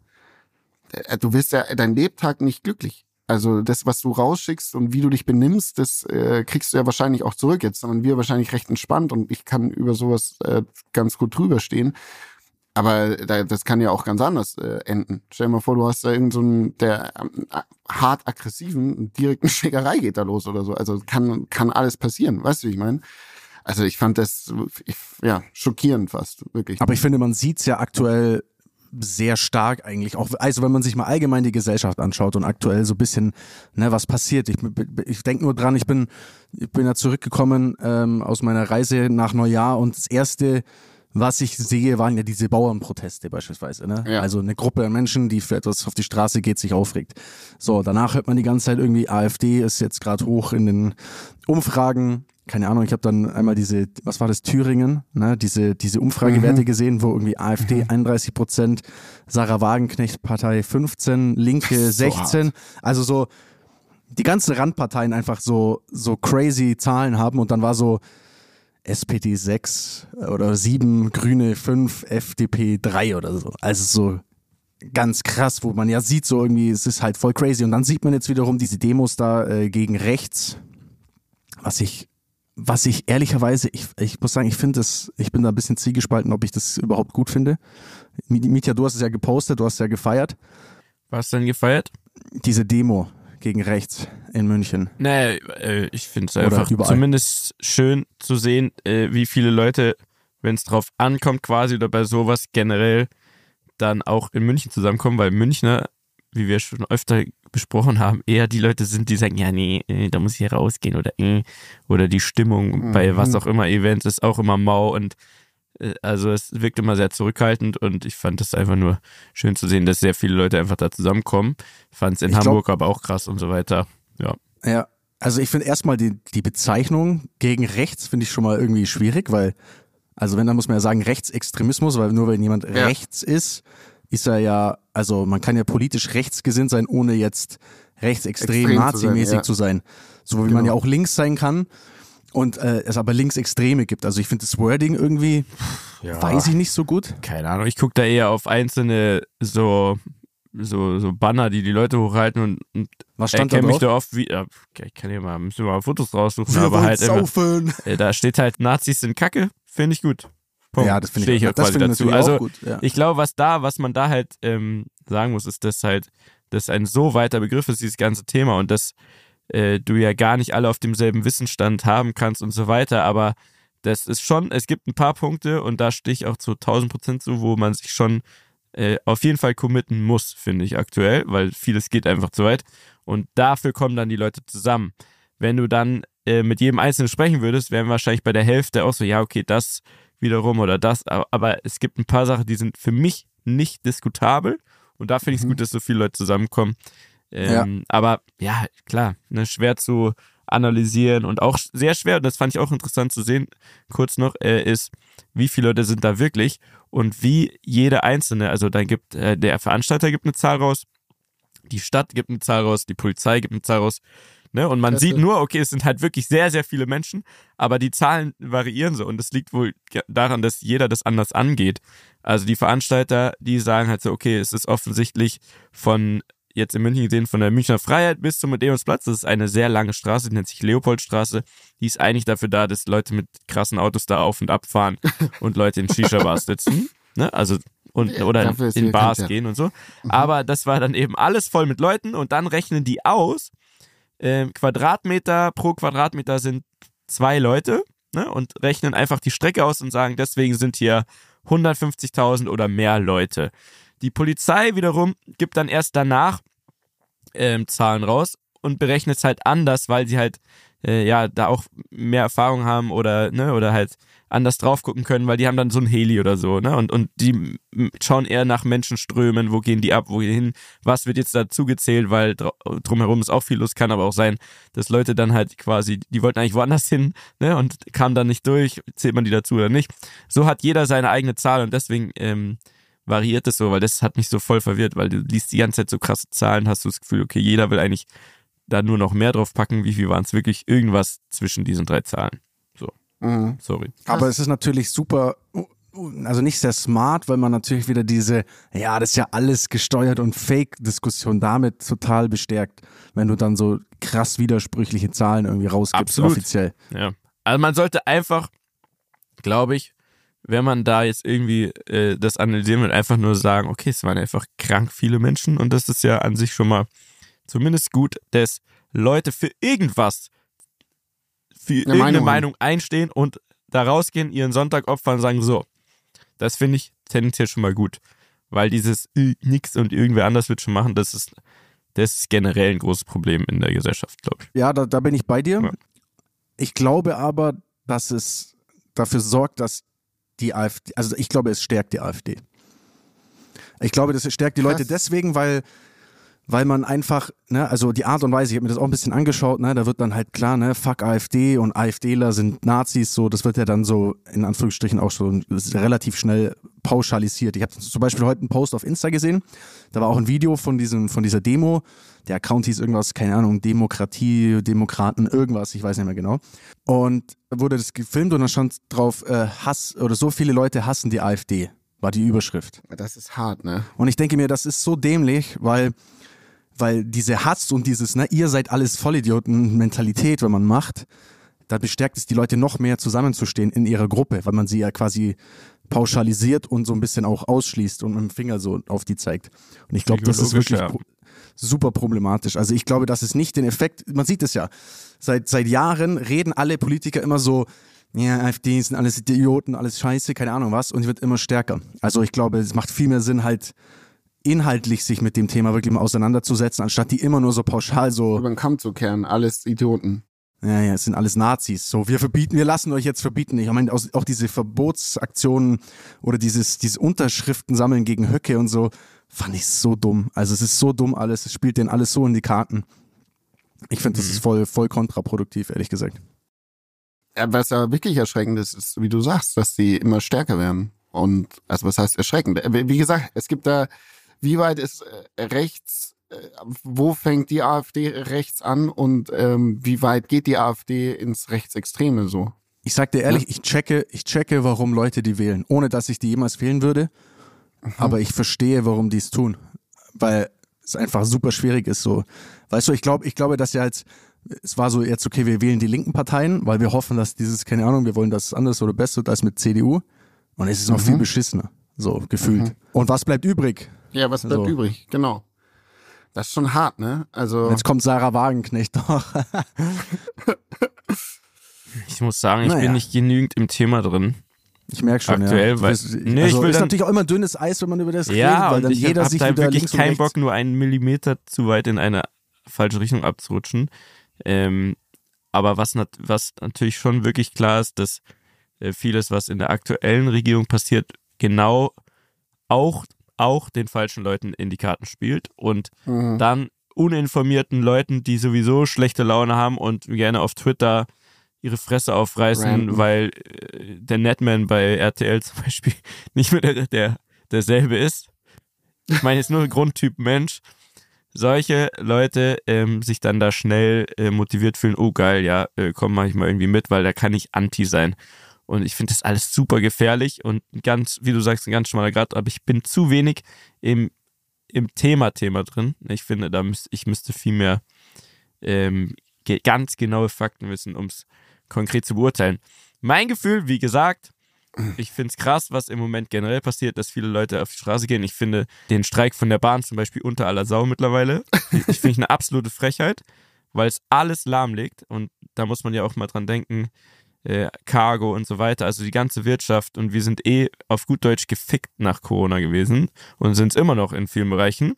du wirst ja deinen Lebtag nicht glücklich. Also das, was du rausschickst und wie du dich benimmst, das äh, kriegst du ja wahrscheinlich auch zurück. Jetzt sind wir wahrscheinlich recht entspannt und ich kann über sowas äh, ganz gut drüber stehen. Aber da, das kann ja auch ganz anders äh, enden. Stell dir mal vor, du hast da irgend so einen, der ähm, hart aggressiven, direkten Schlägerei geht da los oder so. Also kann kann alles passieren, weißt du, wie ich meine? Also ich fand das ich, ja schockierend fast, wirklich. Aber ich finde, man sieht's ja aktuell sehr stark eigentlich, auch also wenn man sich mal allgemein die Gesellschaft anschaut und aktuell so ein bisschen, ne, was passiert. Ich, ich denke nur dran, ich bin, ich bin ja zurückgekommen ähm, aus meiner Reise nach Neujahr und das Erste, was ich sehe, waren ja diese Bauernproteste beispielsweise. Ne? Ja. Also eine Gruppe an Menschen, die für etwas auf die Straße geht, sich aufregt. So, danach hört man die ganze Zeit irgendwie, AfD ist jetzt gerade hoch in den Umfragen. Keine Ahnung, ich habe dann einmal diese, was war das, Thüringen, ne? diese, diese Umfragewerte mhm. gesehen, wo irgendwie AfD mhm. einunddreißig Prozent, Sarah Wagenknecht Partei fünfzehn, Linke sechzehn. So also so die ganzen Randparteien einfach so, so crazy Zahlen haben und dann war so S P D sechs oder sieben, Grüne fünf, F D P drei oder so. Also so ganz krass, wo man ja sieht, so irgendwie, es ist halt voll crazy. Und dann sieht man jetzt wiederum diese Demos da äh, gegen rechts, was ich, was ich ehrlicherweise, ich, ich muss sagen, ich finde das, ich bin da ein bisschen zwiegespalten, ob ich das überhaupt gut finde. Mitja, du hast es ja gepostet, du hast es ja gefeiert. Was denn gefeiert? Diese Demo gegen rechts in München. Nee, ich finde es einfach überall. Zumindest schön zu sehen, wie viele Leute, wenn es drauf ankommt quasi oder bei sowas generell, dann auch in München zusammenkommen, weil Münchner, wie wir schon öfter besprochen haben, eher die Leute sind, die sagen, ja nee, da muss ich hier rausgehen oder oder die Stimmung mhm. bei was auch immer Events ist auch immer mau und also es wirkt immer sehr zurückhaltend und ich fand das einfach nur schön zu sehen, dass sehr viele Leute einfach da zusammenkommen. Fand es in ich Hamburg glaub, aber auch krass und so weiter. Ja, ja also ich finde erstmal die, die Bezeichnung gegen rechts finde ich schon mal irgendwie schwierig, weil, also wenn, dann muss man ja sagen Rechtsextremismus, weil nur wenn jemand ja. rechts ist, ist er ja, also man kann ja politisch rechtsgesinnt sein, ohne jetzt rechtsextrem, nazimäßig zu sein. Ja. So wie genau. man ja auch links sein kann. Und äh, es aber Linksextreme gibt. Also ich finde das Wording irgendwie, ja. weiß ich nicht so gut. Keine Ahnung, ich gucke da eher auf einzelne so, so, so Banner, die die Leute hochhalten und, und was stand da drauf? Mich da oft wie, äh, ich kann hier mal, müssen wir mal Fotos raussuchen, wir aber halt saufen. Immer, äh, da steht halt, Nazis sind Kacke, finde ich gut. Punkt. Ja, das finde ich, ich auch, das quasi dazu. Also auch gut. Ja. Ich glaube, was da, was man da halt ähm, sagen muss, ist, dass halt, dass ein so weiter Begriff ist, dieses ganze Thema und das du ja gar nicht alle auf demselben Wissensstand haben kannst und so weiter, aber das ist schon, es gibt ein paar Punkte und da stehe ich auch zu tausend Prozent zu, wo man sich schon äh, auf jeden Fall committen muss, finde ich aktuell, weil vieles geht einfach zu weit und dafür kommen dann die Leute zusammen. Wenn du dann äh, mit jedem Einzelnen sprechen würdest, wären wahrscheinlich bei der Hälfte auch so, ja okay, das wiederum oder das, aber, aber es gibt ein paar Sachen, die sind für mich nicht diskutabel und da finde ich es mhm. gut, dass so viele Leute zusammenkommen. Ähm, ja. Aber ja, klar, ne, schwer zu analysieren und auch sehr schwer, und das fand ich auch interessant zu sehen, kurz noch, äh, ist, wie viele Leute sind da wirklich und wie jede Einzelne, also dann gibt äh, der Veranstalter gibt eine Zahl raus, die Stadt gibt eine Zahl raus, die Polizei gibt eine Zahl raus, ne, und man das sieht nur, okay, es sind halt wirklich sehr, sehr viele Menschen, aber die Zahlen variieren so und das liegt wohl daran, dass jeder das anders angeht. Also die Veranstalter, die sagen halt so, okay, es ist offensichtlich von jetzt in München gesehen, von der Münchner Freiheit bis zum Odeonsplatz. Das ist eine sehr lange Straße, die nennt sich Leopoldstraße. Die ist eigentlich dafür da, dass Leute mit krassen Autos da auf und ab fahren und Leute in Shisha-Bars sitzen. Ne? Also, und, oder in, in Bars bekannt, ja. gehen und so. Mhm. Aber das war dann eben alles voll mit Leuten und dann rechnen die aus. Ähm, Quadratmeter pro Quadratmeter sind zwei Leute, ne? Und rechnen einfach die Strecke aus und sagen, deswegen sind hier hundertfünfzigtausend oder mehr Leute. Die Polizei wiederum gibt dann erst danach ähm, Zahlen raus und berechnet es halt anders, weil sie halt äh, ja da auch mehr Erfahrung haben oder ne oder halt anders drauf gucken können, weil die haben dann so ein Heli oder so, ne? Und, und die schauen eher nach Menschenströmen, wo gehen die ab, wo gehen die hin, was wird jetzt dazu gezählt, weil dr- drumherum ist auch viel los, kann aber auch sein, dass Leute dann halt quasi, die wollten eigentlich woanders hin, ne? Und kamen dann nicht durch, zählt man die dazu oder nicht. So hat jeder seine eigene Zahl und deswegen ähm, variiert es so, weil das hat mich so voll verwirrt, weil du liest die ganze Zeit so krasse Zahlen, hast du das Gefühl, okay, jeder will eigentlich da nur noch mehr drauf packen, wie viel waren es wirklich, irgendwas zwischen diesen drei Zahlen. Mhm. Sorry. Aber es ist natürlich super, also nicht sehr smart, weil man natürlich wieder diese, ja, das ist ja alles gesteuert und Fake-Diskussion damit total bestärkt, wenn du dann so krass widersprüchliche Zahlen irgendwie rausgibst. Absolut. Offiziell. Ja. Also man sollte einfach, glaube ich, wenn man da jetzt irgendwie äh, das analysieren will, einfach nur sagen, okay, es waren einfach krank viele Menschen und das ist ja an sich schon mal zumindest gut, dass Leute für irgendwas für eine irgendeine Meinung. Meinung einstehen und da rausgehen, ihren Sonntag opfern und sagen, so, das finde ich tendenziell schon mal gut. Weil dieses nix und irgendwer anders wird schon machen, das ist, das ist generell ein großes Problem in der Gesellschaft, glaube ich. Ja, da, da bin ich bei dir. Ja. Ich glaube aber, dass es dafür sorgt, dass die AfD, also ich glaube, es stärkt die AfD. Ich glaube, das stärkt die Leute Krass. deswegen, weil Weil man einfach, ne, also die Art und Weise, ich habe mir das auch ein bisschen angeschaut, ne, da wird dann halt klar, ne, fuck AfD und AfDler sind Nazis, so, das wird ja dann so in Anführungsstrichen auch schon relativ schnell pauschalisiert. Ich habe zum Beispiel heute einen Post auf Insta gesehen, da war auch ein Video von diesem, von dieser Demo, der Account hieß irgendwas, keine Ahnung, Demokratie, Demokraten, irgendwas, ich weiß nicht mehr genau. Und wurde das gefilmt und dann stand drauf, äh, Hass oder so viele Leute hassen die AfD, war die Überschrift. Das ist hart, ne? Und ich denke mir, das ist so dämlich, weil... Weil diese Hass und dieses, ne, ihr seid alles Vollidioten-Mentalität, wenn man macht, da bestärkt es die Leute noch mehr zusammenzustehen in ihrer Gruppe, weil man sie ja quasi pauschalisiert und so ein bisschen auch ausschließt und mit dem Finger so auf die zeigt. Und ich glaube, das ist wirklich ja. pro- super problematisch. Also ich glaube, dass es nicht den Effekt, man sieht es ja, seit, seit Jahren reden alle Politiker immer so, ja, AfD sind alles Idioten, alles Scheiße, keine Ahnung was, und wird immer stärker. Also ich glaube, es macht viel mehr Sinn halt, inhaltlich sich mit dem Thema wirklich mal auseinanderzusetzen, anstatt die immer nur so pauschal so... Über den Kamm zu kehren, alles Idioten. Ja, ja, es sind alles Nazis. So, wir verbieten, wir lassen euch jetzt verbieten. Ich meine, auch diese Verbotsaktionen oder dieses, dieses Unterschriften sammeln gegen Höcke und so, fand ich so dumm. Also es ist so dumm alles, es spielt denen alles so in die Karten. Ich finde, das ist voll, voll kontraproduktiv, ehrlich gesagt. Ja, was aber wirklich erschreckend ist, ist, wie du sagst, dass die immer stärker werden. Und, also was heißt erschreckend? Wie gesagt, es gibt da... Wie weit ist rechts, wo fängt die AfD rechts an und ähm, wie weit geht die AfD ins Rechtsextreme so? Ich sag dir ehrlich, ja? ich checke, ich checke, warum Leute die wählen, ohne dass ich die jemals wählen würde, mhm. aber ich verstehe, warum die es tun, weil es einfach super schwierig ist so. Weißt du, ich glaube, ich glaube, dass ja jetzt, es war so jetzt, okay, wir wählen die linken Parteien, weil wir hoffen, dass dieses, keine Ahnung, wir wollen, dass es anders oder besser wird als mit C D U und es ist noch mhm. viel beschissener, so gefühlt. Mhm. Und was bleibt übrig? Ja, was bleibt so. übrig? Genau. Das ist schon hart, ne? Also jetzt kommt Sarah Wagenknecht doch. Ich muss sagen, ich naja. bin nicht genügend im Thema drin. Ich merke schon, aktuell, ja. weil es nee, also ist dann, natürlich auch immer dünnes Eis, wenn man über das ja, redet, weil dann ich jeder hab sich da wieder wirklich keinen Bock, nur einen Millimeter zu weit in eine falsche Richtung abzurutschen. Ähm, aber was, nat- was natürlich schon wirklich klar ist, dass äh, vieles, was in der aktuellen Regierung passiert, genau auch auch den falschen Leuten in die Karten spielt und mhm. dann uninformierten Leuten, die sowieso schlechte Laune haben und gerne auf Twitter ihre Fresse aufreißen, Random. weil äh, der Netman bei R T L zum Beispiel nicht mehr der, der, derselbe ist. Ich meine, jetzt nur ein Grundtyp Mensch. Solche Leute ähm, sich dann da schnell äh, motiviert fühlen, oh geil, ja, äh, komm, mach ich mal irgendwie mit, weil da kann ich anti sein. Und ich finde das alles super gefährlich und ganz, wie du sagst, ein ganz schmaler Grad, aber ich bin zu wenig im, im Thema-Thema drin. Ich finde, da müß, ich müsste viel mehr ähm, ge- ganz genaue Fakten wissen, um es konkret zu beurteilen. Mein Gefühl, wie gesagt, ich finde es krass, was im Moment generell passiert, dass viele Leute auf die Straße gehen. Ich finde den Streik von der Bahn zum Beispiel unter aller Sau mittlerweile. Ich finde eine absolute Frechheit, weil es alles lahmlegt. Und da muss man ja auch mal dran denken, äh, Cargo und so weiter, also die ganze Wirtschaft. Und wir sind eh auf gut Deutsch gefickt nach Corona gewesen und sind es immer noch in vielen Bereichen.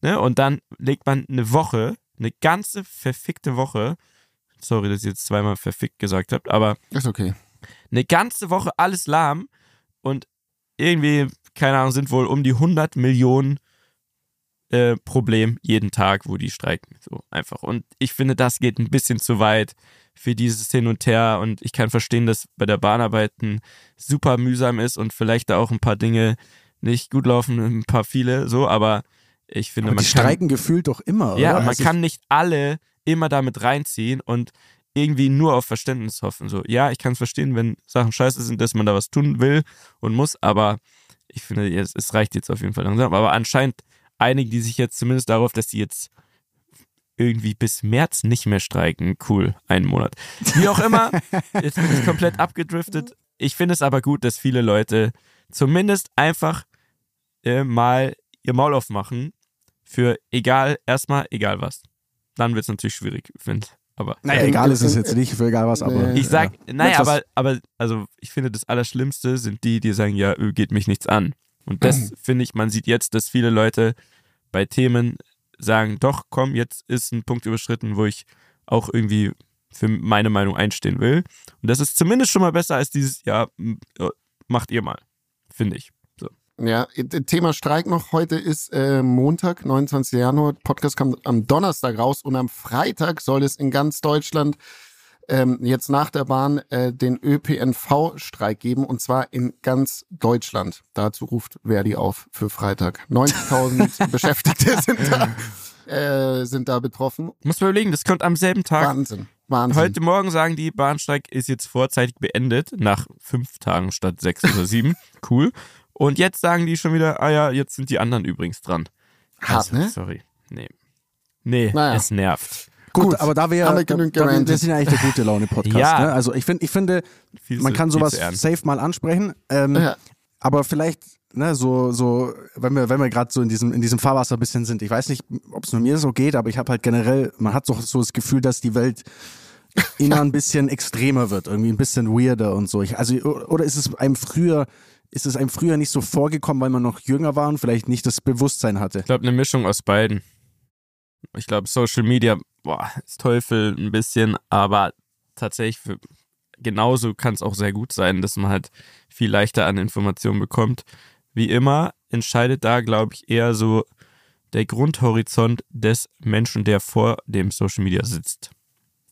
Ne? Und dann legt man eine Woche, eine ganze verfickte Woche, sorry, dass ich jetzt zweimal verfickt gesagt habe, aber... Ist okay. Eine ganze Woche alles lahm und irgendwie, keine Ahnung, sind wohl um die hundert Millionen äh, Problem jeden Tag, wo die streiken. So einfach. Und ich finde, das geht ein bisschen zu weit für dieses Hin und Her und ich kann verstehen, dass bei der Bahnarbeiten super mühsam ist und vielleicht da auch ein paar Dinge nicht gut laufen, ein paar viele, so, aber ich finde, aber man die kann... Die streiken gefühlt doch immer, ja, oder? Man also kann nicht alle immer damit reinziehen und irgendwie nur auf Verständnis hoffen. So, ja, ich kann es verstehen, wenn Sachen scheiße sind, dass man da was tun will und muss, aber ich finde, es, es reicht jetzt auf jeden Fall langsam. Aber anscheinend einigen die sich jetzt zumindest darauf, dass die jetzt irgendwie bis März nicht mehr streiken. Cool, einen Monat. Wie auch immer, jetzt bin ich komplett abgedriftet. Ich finde es aber gut, dass viele Leute zumindest einfach äh, mal ihr Maul aufmachen für egal, erstmal egal was. Dann wird es natürlich schwierig, finde ich. Aber naja, egal ist es jetzt nicht, für egal was, aber. Ich sag, ja. naja, aber, aber also ich finde, das Allerschlimmste sind die, die sagen, ja, geht mich nichts an. Und das mhm. finde ich, man sieht jetzt, dass viele Leute bei Themen sagen, doch, komm, jetzt ist ein Punkt überschritten, wo ich auch irgendwie für meine Meinung einstehen will. Und das ist zumindest schon mal besser als dieses, ja, macht ihr mal, finde ich. So. Ja, Thema Streik noch. Heute ist äh, Montag, neunundzwanzigster Januar. Podcast kam am Donnerstag raus und am Freitag soll es in ganz Deutschland ähm, jetzt nach der Bahn äh, den Ö P N V-Streik geben und zwar in ganz Deutschland. Dazu ruft Verdi auf für Freitag. neunzigtausend Beschäftigte sind da, äh, sind da betroffen. Muss man überlegen, das kommt am selben Tag. Wahnsinn, Wahnsinn. Heute Morgen sagen die, Bahnstreik ist jetzt vorzeitig beendet, nach fünf Tagen statt sechs oder sieben. Cool. Und jetzt sagen die schon wieder, ah ja, jetzt sind die anderen übrigens dran. Hart, also, ne? Sorry. Nee. Nee, naja. Es nervt. Gut, Gut, aber da wir ja, das sind ja eigentlich der gute Laune-Podcast. Ja. Ne? Also ich, find, ich finde, viel man zu, kann sowas safe mal ansprechen. Ähm, ja. Aber vielleicht, ne, so, so, wenn wir, wenn wir gerade so in diesem, in diesem Fahrwasser ein bisschen sind, ich weiß nicht, ob es nur mir so geht, aber ich habe halt generell, man hat so, so das Gefühl, dass die Welt immer ein bisschen extremer wird, irgendwie ein bisschen weirder und so. Ich, also, oder ist es einem früher... Ist es einem früher nicht so vorgekommen, weil man noch jünger war und vielleicht nicht das Bewusstsein hatte? Ich glaube, eine Mischung aus beiden. Ich glaube, Social Media, boah, ist Teufel ein bisschen, aber tatsächlich für, genauso kann es auch sehr gut sein, dass man halt viel leichter an Informationen bekommt. Wie immer entscheidet da, glaube ich, eher so der Grundhorizont des Menschen, der vor dem Social Media sitzt.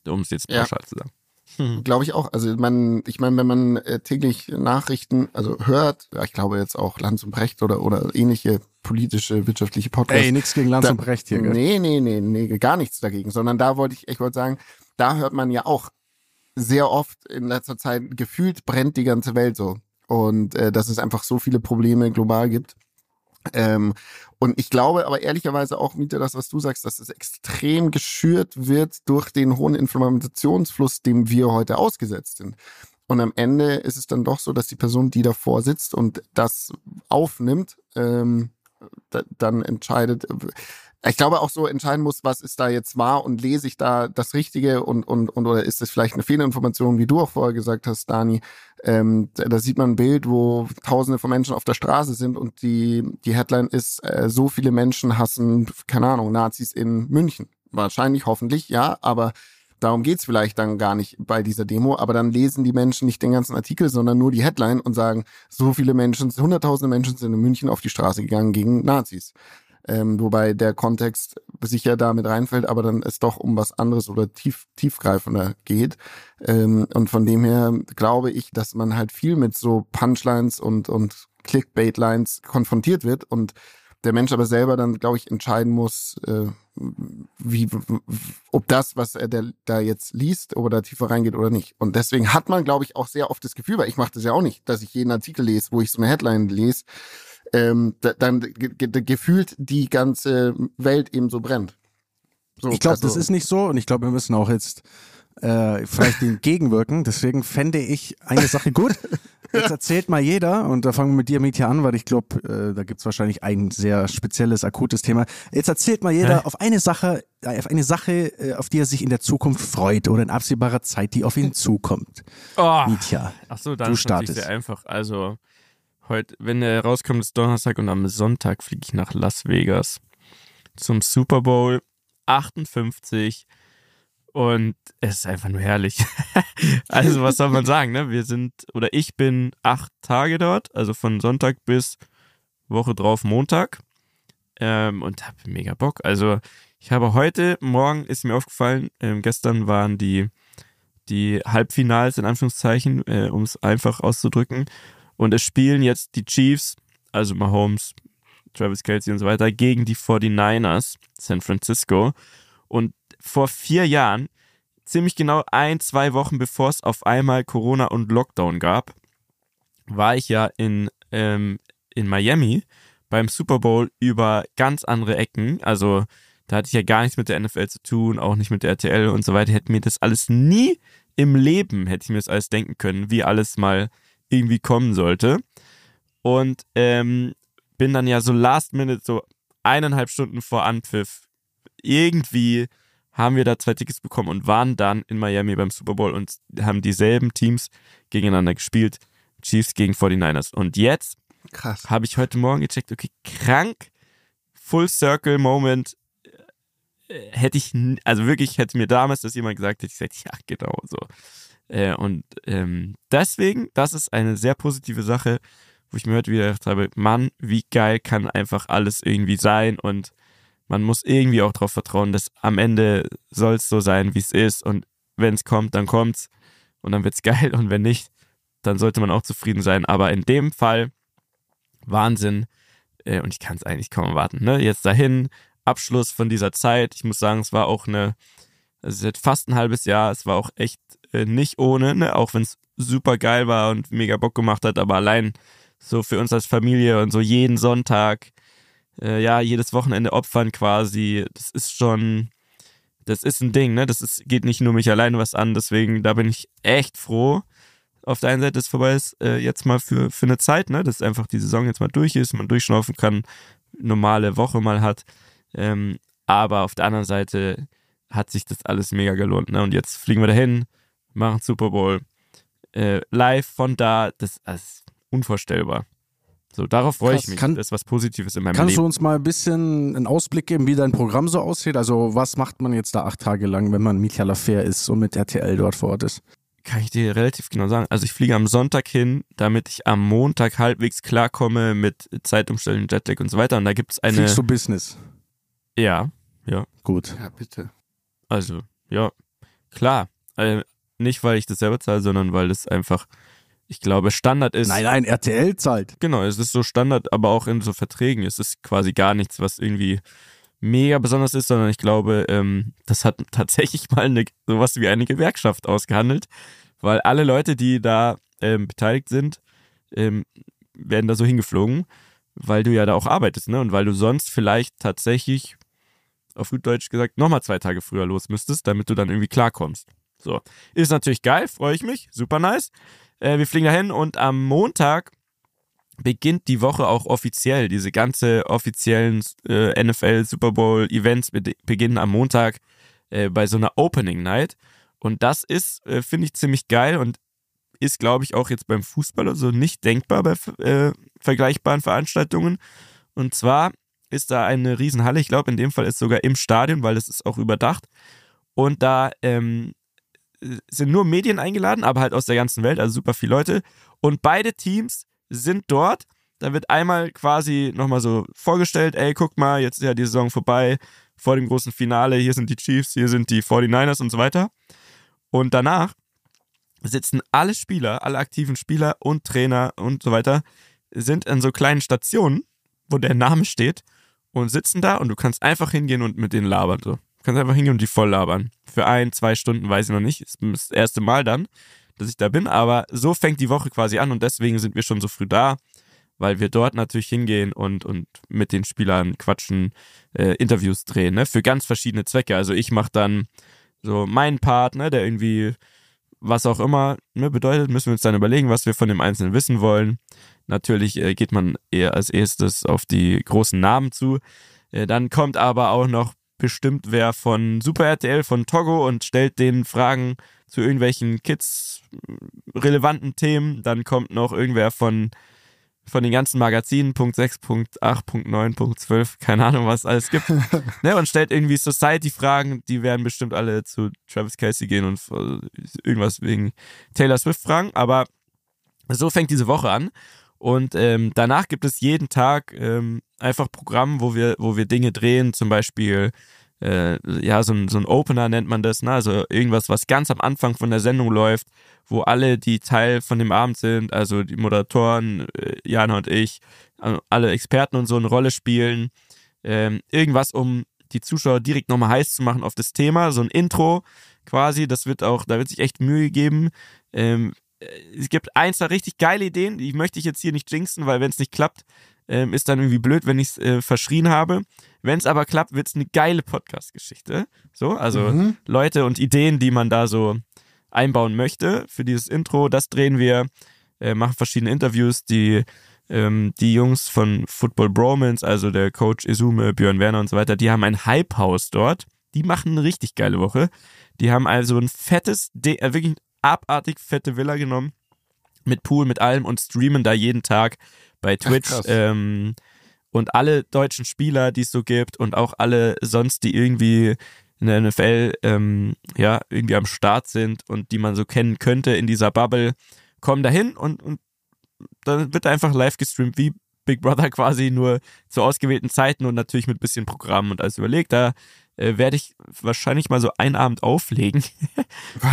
Um es jetzt pauschal ja. zu sagen. Hm. Glaube ich auch. Also man, ich meine, wenn man äh, täglich Nachrichten also hört, ja, ich glaube jetzt auch Lanz und Brecht oder, oder ähnliche politische, wirtschaftliche Podcasts. Ey, nichts gegen Lanz da, und Brecht hier, gell? Nee, nee, nee, nee, gar nichts dagegen. Sondern da wollte ich, ich wollte sagen, da hört man ja auch sehr oft in letzter Zeit, gefühlt brennt die ganze Welt so. Und äh, dass es einfach so viele Probleme global gibt. Ähm, und ich glaube aber ehrlicherweise auch, Mitja, das, was du sagst, dass es extrem geschürt wird durch den hohen Informationsfluss, dem wir heute ausgesetzt sind. Und am Ende ist es dann doch so, dass die Person, die davor sitzt und das aufnimmt, ähm, d- dann entscheidet, ich glaube auch so entscheiden muss, was ist da jetzt wahr und lese ich da das Richtige und, und, und oder ist das vielleicht eine Fehlinformation, wie du auch vorher gesagt hast, Dani. Ähm, da sieht man ein Bild, wo Tausende von Menschen auf der Straße sind und die, die Headline ist, äh, so viele Menschen hassen, keine Ahnung, Nazis in München. Wahrscheinlich, hoffentlich, ja, aber darum geht's vielleicht dann gar nicht bei dieser Demo. Aber dann lesen die Menschen nicht den ganzen Artikel, sondern nur die Headline und sagen, so viele Menschen, hunderttausende Menschen sind in München auf die Straße gegangen gegen Nazis. Ähm, wobei der Kontext sicher da mit reinfällt, aber dann es doch um was anderes oder tief, tiefgreifender geht. Ähm, und von dem her glaube ich, dass man halt viel mit so Punchlines und, und Clickbait-Lines konfrontiert wird und der Mensch aber selber dann, glaube ich, entscheiden muss, äh, wie, ob das, was er der, da jetzt liest, ob er da tiefer reingeht oder nicht. Und deswegen hat man, glaube ich, auch sehr oft das Gefühl, weil ich mache das ja auch nicht, dass ich jeden Artikel lese, wo ich so eine Headline lese, ähm, dann gefühlt die ganze Welt eben so brennt. So, ich glaube, also, das ist nicht so und ich glaube, wir müssen auch jetzt äh, vielleicht entgegenwirken. Deswegen fände ich eine Sache gut. Jetzt erzählt mal jeder und da fangen wir mit dir, Mitja, an, weil ich glaube, äh, da gibt es wahrscheinlich ein sehr spezielles, akutes Thema. Jetzt erzählt mal jeder Hä? auf eine Sache, äh, auf eine Sache, äh, auf die er sich in der Zukunft freut oder in absehbarer Zeit, die auf ihn zukommt. Oh. Mitja, Ach so, dann du startest. Sehr einfach. Also heute, wenn der rauskommt, ist Donnerstag und am Sonntag fliege ich nach Las Vegas zum Super Bowl achtundfünfzig. Und es ist einfach nur herrlich. Also was soll man sagen, ne? Wir sind, oder ich bin acht Tage dort, also von Sonntag bis Woche drauf Montag, ähm, und habe mega Bock. Also ich habe heute, morgen ist mir aufgefallen, ähm, gestern waren die, die Halbfinals in Anführungszeichen, äh, um es einfach auszudrücken, und es spielen jetzt die Chiefs, also Mahomes, Travis Kelce und so weiter, gegen die forty-niners San Francisco. Und vor vier Jahren, ziemlich genau ein, zwei Wochen bevor es auf einmal Corona und Lockdown gab, war ich ja in, ähm, in Miami beim Super Bowl über ganz andere Ecken. Also da hatte ich ja gar nichts mit der N F L zu tun, auch nicht mit der R T L und so weiter. Hätte mir das alles nie im Leben, hätte ich mir das alles denken können, wie alles mal irgendwie kommen sollte. Und ähm, bin dann ja so last minute, so eineinhalb Stunden vor Anpfiff, irgendwie haben wir da zwei Tickets bekommen und waren dann in Miami beim Super Bowl und haben dieselben Teams gegeneinander gespielt. Chiefs gegen forty-niners. Und jetzt habe ich heute Morgen gecheckt, okay, krank, Full Circle Moment. Hätte ich, also wirklich, hätte mir damals das jemand gesagt, hätte ich gesagt, ja, genau so. Äh, und ähm, deswegen, das ist eine sehr positive Sache, wo ich mir heute wieder gedacht habe, Mann, wie geil kann einfach alles irgendwie sein und man muss irgendwie auch darauf vertrauen, dass am Ende soll es so sein, wie es ist. Und wenn es kommt, dann kommt's. Und dann wird's geil. Und wenn nicht, dann sollte man auch zufrieden sein. Aber in dem Fall, Wahnsinn. Äh, und ich kann es eigentlich kaum erwarten. Ne? Jetzt dahin, Abschluss von dieser Zeit. Ich muss sagen, es war auch eine, also es ist fast ein halbes Jahr. Es war auch echt äh, nicht ohne, ne? Auch wenn es super geil war und mega Bock gemacht hat. Aber allein so für uns als Familie und so jeden Sonntag, ja, jedes Wochenende opfern quasi, das ist schon, das ist ein Ding, ne, das ist, geht nicht nur mich alleine was an, deswegen, da bin ich echt froh, auf der einen Seite, dass es vorbei ist, äh, jetzt mal für, für eine Zeit, ne, dass einfach die Saison jetzt mal durch ist, man durchschnaufen kann, normale Woche mal hat, ähm, aber auf der anderen Seite hat sich das alles mega gelohnt, ne, und jetzt fliegen wir dahin, machen Super Bowl, äh, live von da, das, das ist unvorstellbar. So, darauf freue Krass. ich mich. Kann, das ist was Positives in meinem kannst Leben. Kannst du uns mal ein bisschen einen Ausblick geben, wie dein Programm so aussieht? Also, was macht man jetzt da acht Tage lang, wenn man Mitja Lafere ist und mit R T L dort vor Ort ist? Kann ich dir relativ genau sagen. Also, ich fliege am Sonntag hin, damit ich am Montag halbwegs klarkomme mit Zeitumstellung, Jetlag und so weiter. Und da gibt es eine... Fliegst du Business? Ja, ja. Gut. Ja, bitte. Also, ja, klar. Also, nicht, weil ich das selber zahle, sondern weil das einfach... Ich glaube, Standard ist... Nein, nein, R T L zahlt. Genau, es ist so Standard, aber auch in so Verträgen. Es ist quasi gar nichts, was irgendwie mega besonders ist, sondern ich glaube, ähm, das hat tatsächlich mal eine, sowas wie eine Gewerkschaft ausgehandelt, weil alle Leute, die da ähm, beteiligt sind, ähm, werden da so hingeflogen, weil du ja da auch arbeitest, ne? Und weil du sonst vielleicht tatsächlich, auf gut Deutsch gesagt, nochmal zwei Tage früher los müsstest, damit du dann irgendwie klarkommst. So, ist natürlich geil, freue ich mich, super nice. Wir fliegen dahin und am Montag beginnt die Woche auch offiziell. Diese ganze offiziellen äh, N F L Super Bowl Events be- beginnen am Montag äh, bei so einer Opening Night. Und das ist, äh, finde ich, ziemlich geil und ist, glaube ich, auch jetzt beim Fußball oder so nicht denkbar bei äh, vergleichbaren Veranstaltungen. Und zwar ist da eine Riesenhalle. Ich glaube, in dem Fall ist sogar im Stadion, weil es ist auch überdacht. Und da... Ähm, sind nur Medien eingeladen, aber halt aus der ganzen Welt, also super viele Leute. Und beide Teams sind dort. Da wird einmal quasi nochmal so vorgestellt, ey, guck mal, jetzt ist ja die Saison vorbei, vor dem großen Finale, hier sind die Chiefs, hier sind die forty-niners und so weiter. Und danach sitzen alle Spieler, alle aktiven Spieler und Trainer und so weiter, sind in so kleinen Stationen, wo der Name steht und sitzen da und du kannst einfach hingehen und mit denen labern, so. Du kannst einfach hingehen und die voll labern. Für ein, zwei Stunden weiß ich noch nicht. Das ist das erste Mal dann, dass ich da bin. Aber so fängt die Woche quasi an und deswegen sind wir schon so früh da, weil wir dort natürlich hingehen und, und mit den Spielern quatschen, äh, Interviews drehen, ne? Für ganz verschiedene Zwecke. Also ich mache dann so meinen Part, ne, der irgendwie was auch immer, ne, bedeutet, müssen wir uns dann überlegen, was wir von dem Einzelnen wissen wollen. Natürlich äh, geht man eher als erstes auf die großen Namen zu. Äh, dann kommt aber auch noch bestimmt wer von Super R T L, von Togo und stellt denen Fragen zu irgendwelchen Kids-relevanten Themen. Dann kommt noch irgendwer von von den ganzen Magazinen, Punkt sechs, Punkt acht, Punkt neun, Punkt zwölf, keine Ahnung, was es alles gibt. Ne, und stellt irgendwie Society-Fragen, die werden bestimmt alle zu Travis Kelce gehen und irgendwas wegen Taylor Swift fragen, aber so fängt diese Woche an. Und ähm, danach gibt es jeden Tag ähm, einfach Programm, wo wir, wo wir Dinge drehen, zum Beispiel äh, ja, so ein, so ein Opener nennt man das, ne? Also irgendwas, was ganz am Anfang von der Sendung läuft, wo alle, die Teil von dem Abend sind, also die Moderatoren, äh, Jana und ich, alle Experten und so eine Rolle spielen, ähm, irgendwas, um die Zuschauer direkt nochmal heiß zu machen auf das Thema, so ein Intro quasi, das wird auch, da wird sich echt Mühe geben, ähm, es gibt ein, zwei richtig geile Ideen, die möchte ich jetzt hier nicht jinxen, weil wenn es nicht klappt, ähm, ist dann irgendwie blöd, wenn ich es äh, verschrien habe. Wenn es aber klappt, wird es eine geile Podcast-Geschichte. So, also mhm. Leute und Ideen, die man da so einbauen möchte für dieses Intro, das drehen wir, äh, machen verschiedene Interviews, die, ähm, die Jungs von Football Bromance, also der Coach Esume, Björn Werner und so weiter, die haben ein Hype-Haus dort, die machen eine richtig geile Woche. Die haben also ein fettes, De- äh, wirklich abartig fette Villa genommen, mit Pool, mit allem und streamen da jeden Tag bei Twitch. Ach, ähm, und alle deutschen Spieler, die es so gibt und auch alle sonst, die irgendwie in der N F L ähm, ja, irgendwie am Start sind und die man so kennen könnte in dieser Bubble, kommen da hin und, und dann wird einfach live gestreamt wie Big Brother quasi, nur zu ausgewählten Zeiten und natürlich mit ein bisschen Programm und alles überlegt. Da werde ich wahrscheinlich mal so einen Abend auflegen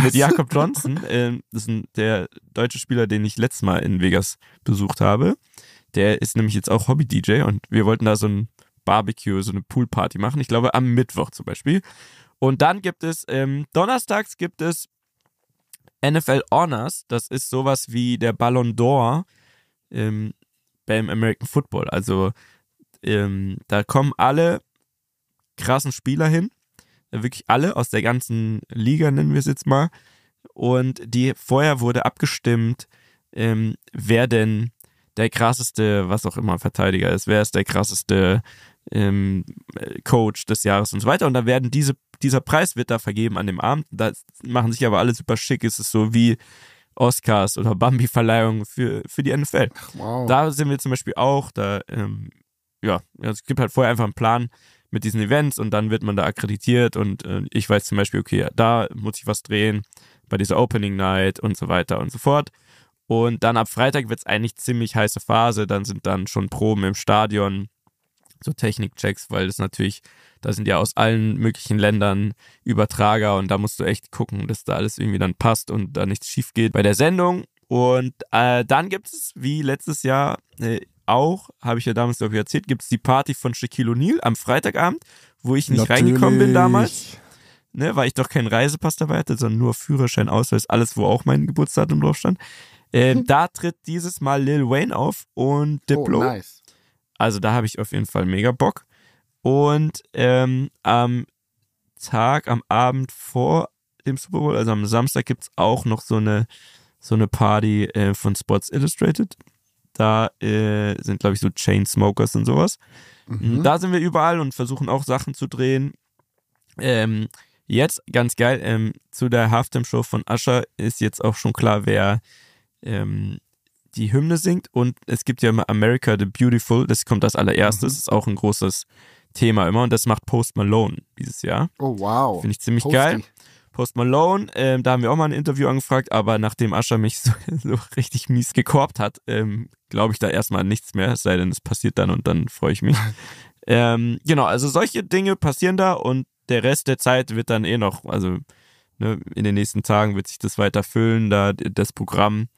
mit Jakob Johnson. Ähm, das ist ein, der deutsche Spieler, den ich letztes Mal in Vegas besucht habe. Der ist nämlich jetzt auch Hobby-D J und wir wollten da so ein Barbecue, so eine Poolparty machen. Ich glaube am Mittwoch zum Beispiel. Und dann gibt es, ähm, donnerstags gibt es N F L Honors. Das ist sowas wie der Ballon d'Or ähm, beim American Football. Also ähm, da kommen alle krassen Spieler hin, wirklich alle aus der ganzen Liga, nennen wir es jetzt mal, und die vorher wurde abgestimmt, ähm, wer denn der krasseste, was auch immer, Verteidiger ist, wer ist der krasseste ähm, Coach des Jahres und so weiter, und dann werden diese, dieser Preis wird da vergeben an dem Abend, da machen sich aber alle super schick, es ist so wie Oscars oder Bambi-Verleihung für, für die N F L. Wow. Da sind wir zum Beispiel auch, da ähm, ja, es gibt halt vorher einfach einen Plan mit diesen Events und dann wird man da akkreditiert und äh, ich weiß zum Beispiel, okay, da muss ich was drehen, bei dieser Opening Night und so weiter und so fort. Und dann ab Freitag wird es eigentlich ziemlich heiße Phase, dann sind dann schon Proben im Stadion, so Technikchecks, weil das natürlich, da sind ja aus allen möglichen Ländern Übertrager und da musst du echt gucken, dass da alles irgendwie dann passt und da nichts schief geht bei der Sendung. Und äh, dann gibt es, wie letztes Jahr, äh, auch, habe ich ja damals glaube ich erzählt, gibt es die Party von Shaquille O'Neal am Freitagabend, wo ich nicht Natürlich. reingekommen bin damals, ne, weil ich doch keinen Reisepass dabei hatte, sondern nur Führerschein, Ausweis, alles, wo auch mein Geburtsdatum drauf stand. Ähm, da tritt dieses Mal Lil Wayne auf und Diplo. Oh, nice. Also da habe ich auf jeden Fall mega Bock. Und ähm, am Tag, am Abend vor dem Super Bowl, also am Samstag, gibt es auch noch so eine, so eine Party äh, von Sports Illustrated. Da äh, sind, glaube ich, so Chainsmokers und sowas. Mhm. Da sind wir überall und versuchen auch Sachen zu drehen. Ähm, jetzt, ganz geil, ähm, zu der Halftime-Show von Usher ist jetzt auch schon klar, wer ähm, die Hymne singt. Und es gibt ja immer America the Beautiful, das kommt als allererstes. Mhm. Ist auch ein großes Thema immer. Und das macht Post Malone dieses Jahr. Oh, wow. Finde ich ziemlich Posty. geil. Post Malone, ähm, da haben wir auch mal ein Interview angefragt, aber nachdem Usher mich so, so richtig mies gekorbt hat, ähm, glaube ich da erstmal nichts mehr, es sei denn, es passiert dann und dann freue ich mich. ähm, genau, also solche Dinge passieren da und der Rest der Zeit wird dann eh noch, also ne, in den nächsten Tagen wird sich das weiter füllen, da das Programm,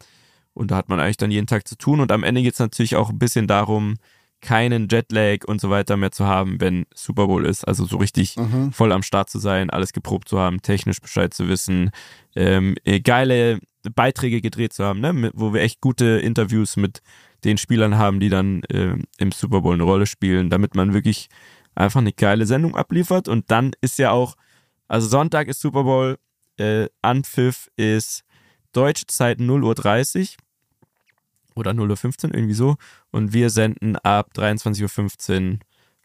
und da hat man eigentlich dann jeden Tag zu tun und am Ende geht es natürlich auch ein bisschen darum, keinen Jetlag und so weiter mehr zu haben, wenn Super Bowl ist. Also so richtig mhm. voll am Start zu sein, alles geprobt zu haben, technisch Bescheid zu wissen, ähm, geile Beiträge gedreht zu haben, ne? Wo wir echt gute Interviews mit den Spielern haben, die dann äh, im Super Bowl eine Rolle spielen, damit man wirklich einfach eine geile Sendung abliefert. Und dann ist ja auch, also Sonntag ist Super Bowl, äh, Anpfiff ist deutsche Zeit null Uhr dreißig oder null Uhr fünfzehn, irgendwie so. Und wir senden ab dreiundzwanzig Uhr fünfzehn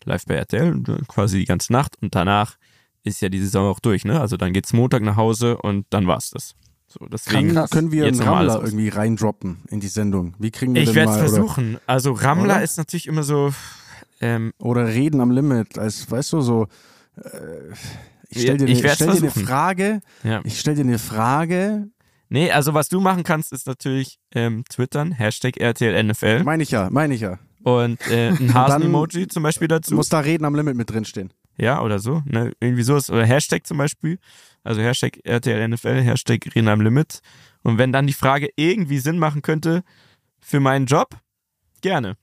live bei R T L, quasi die ganze Nacht. Und danach ist ja die Saison auch durch, ne? Also dann geht's Montag nach Hause und dann war's das. So, deswegen Kann, können wir einen Rammler irgendwie reindroppen in die Sendung? Wie kriegen wir ich werde es versuchen. Oder? Also Rammler oder? Ist natürlich immer so... Ähm, oder Reden am Limit. Als, weißt du, so... Äh, ich stell dir, ich ne, stell dir eine Frage. Ja. Ich stell dir eine Frage. Nee, also was du machen kannst, ist natürlich ähm, twittern, Hashtag R T L N F L. Meine ich ja, meine ich ja. Und äh, ein Hasen-Emoji zum Beispiel dazu. Muss da Reden am Limit mit drinstehen. Ja, oder so. Ne? Irgendwie so ist, oder Hashtag zum Beispiel. Also Hashtag R T L N F L, Hashtag Reden am Limit. Und wenn dann die Frage irgendwie Sinn machen könnte für meinen Job, gerne.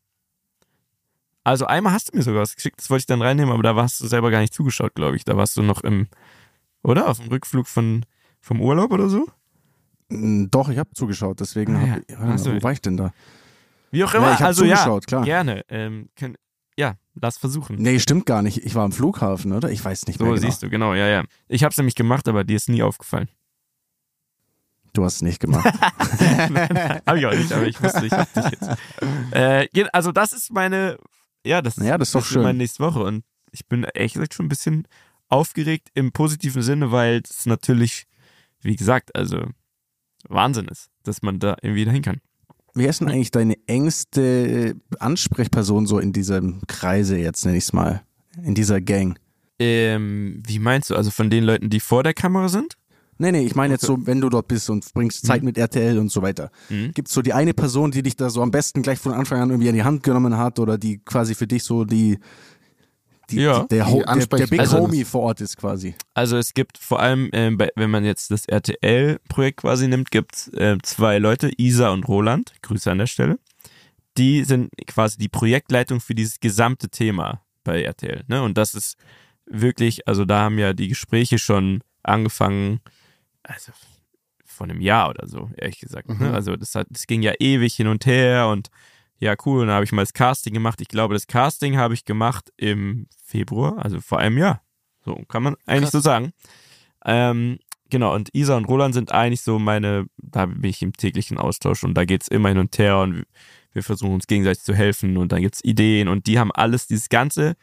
Also einmal hast du mir sogar was geschickt, das wollte ich dann reinnehmen, aber da warst du selber gar nicht zugeschaut, glaube ich. Da warst du noch im, oder? Auf dem Rückflug von, vom Urlaub oder so? Doch, ich habe zugeschaut, deswegen, ah, ja. hab, also, wo war ich denn da? Wie auch immer, ja, ich hab also zugeschaut, ja, klar. gerne. Ähm, können, ja, lass versuchen. Nee, stimmt gar nicht, ich war am Flughafen, oder? Ich weiß nicht mehr so, genau. So siehst du, genau, ja, ja. Ich habe es nämlich gemacht, aber dir ist nie aufgefallen. Du hast es nicht gemacht. Habe ich auch nicht, aber ich wusste, ich hab dich jetzt. Äh, also das ist meine... Ja, das ist, ja, das ist doch das schön. Meine nächste Woche und ich bin ehrlich gesagt schon ein bisschen aufgeregt im positiven Sinne, weil es natürlich, wie gesagt, also Wahnsinn ist, dass man da irgendwie dahin kann. Wer ist denn eigentlich deine engste Ansprechperson so in diesem Kreise jetzt, nenne ich es mal, in dieser Gang? Ähm, wie meinst du, also von den Leuten, die vor der Kamera sind? Nee, nee, ich meine okay. jetzt so, wenn du dort bist und bringst Zeit mhm. mit R T L und so weiter. Mhm. Gibt es so die eine Person, die dich da so am besten gleich von Anfang an irgendwie an die Hand genommen hat oder die quasi für dich so die, die, ja. die, der, die der, der Big also, Homie vor Ort ist quasi? Also es gibt vor allem, ähm, bei, wenn man jetzt das R T L-Projekt quasi nimmt, gibt es äh, zwei Leute, Isa und Roland, Grüße an der Stelle. Die sind quasi die Projektleitung für dieses gesamte Thema bei R T L. Ne? Und das ist wirklich, also da haben ja die Gespräche schon angefangen, also vor einem Jahr oder so, ehrlich gesagt. Mhm. Ne? Also das, hat, das ging ja ewig hin und her und ja, cool. Und da habe ich mal das Casting gemacht. Ich glaube, das Casting habe ich gemacht im Februar, also vor einem Jahr. So kann man eigentlich Krass. so sagen. Ähm, genau, und Isa und Roland sind eigentlich so meine, da bin ich im täglichen Austausch und da geht es immer hin und her und wir versuchen uns gegenseitig zu helfen und dann gibt es Ideen und die haben alles, dieses ganze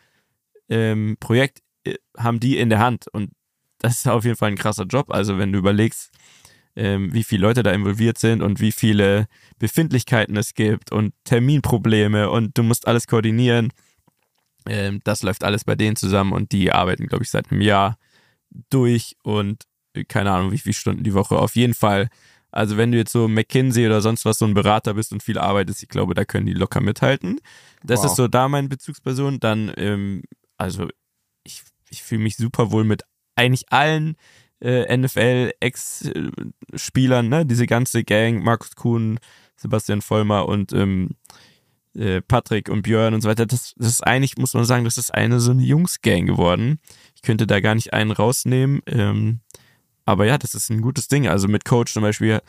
ähm, Projekt äh, haben die in der Hand und das ist auf jeden Fall ein krasser Job. Also wenn du überlegst, ähm, wie viele Leute da involviert sind und wie viele Befindlichkeiten es gibt und Terminprobleme und du musst alles koordinieren. Ähm, das läuft alles bei denen zusammen und die arbeiten, glaube ich, seit einem Jahr durch und keine Ahnung, wie viele Stunden die Woche. Auf jeden Fall. Also wenn du jetzt so McKinsey oder sonst was so ein Berater bist und viel arbeitest, ich glaube, da können die locker mithalten. Das wow. ist so da meine Bezugsperson. Dann, ähm, also ich, ich fühle mich super wohl mit eigentlich allen äh, N F L-Ex-Spielern, ne? Diese ganze Gang, Markus Kuhn, Sebastian Vollmer und ähm, äh, Patrick und Björn und so weiter, das, das ist eigentlich, muss man sagen, das ist eine so eine Jungs-Gang geworden. Ich könnte da gar nicht einen rausnehmen, ähm, aber ja, das ist ein gutes Ding. Also mit Coach zum Beispiel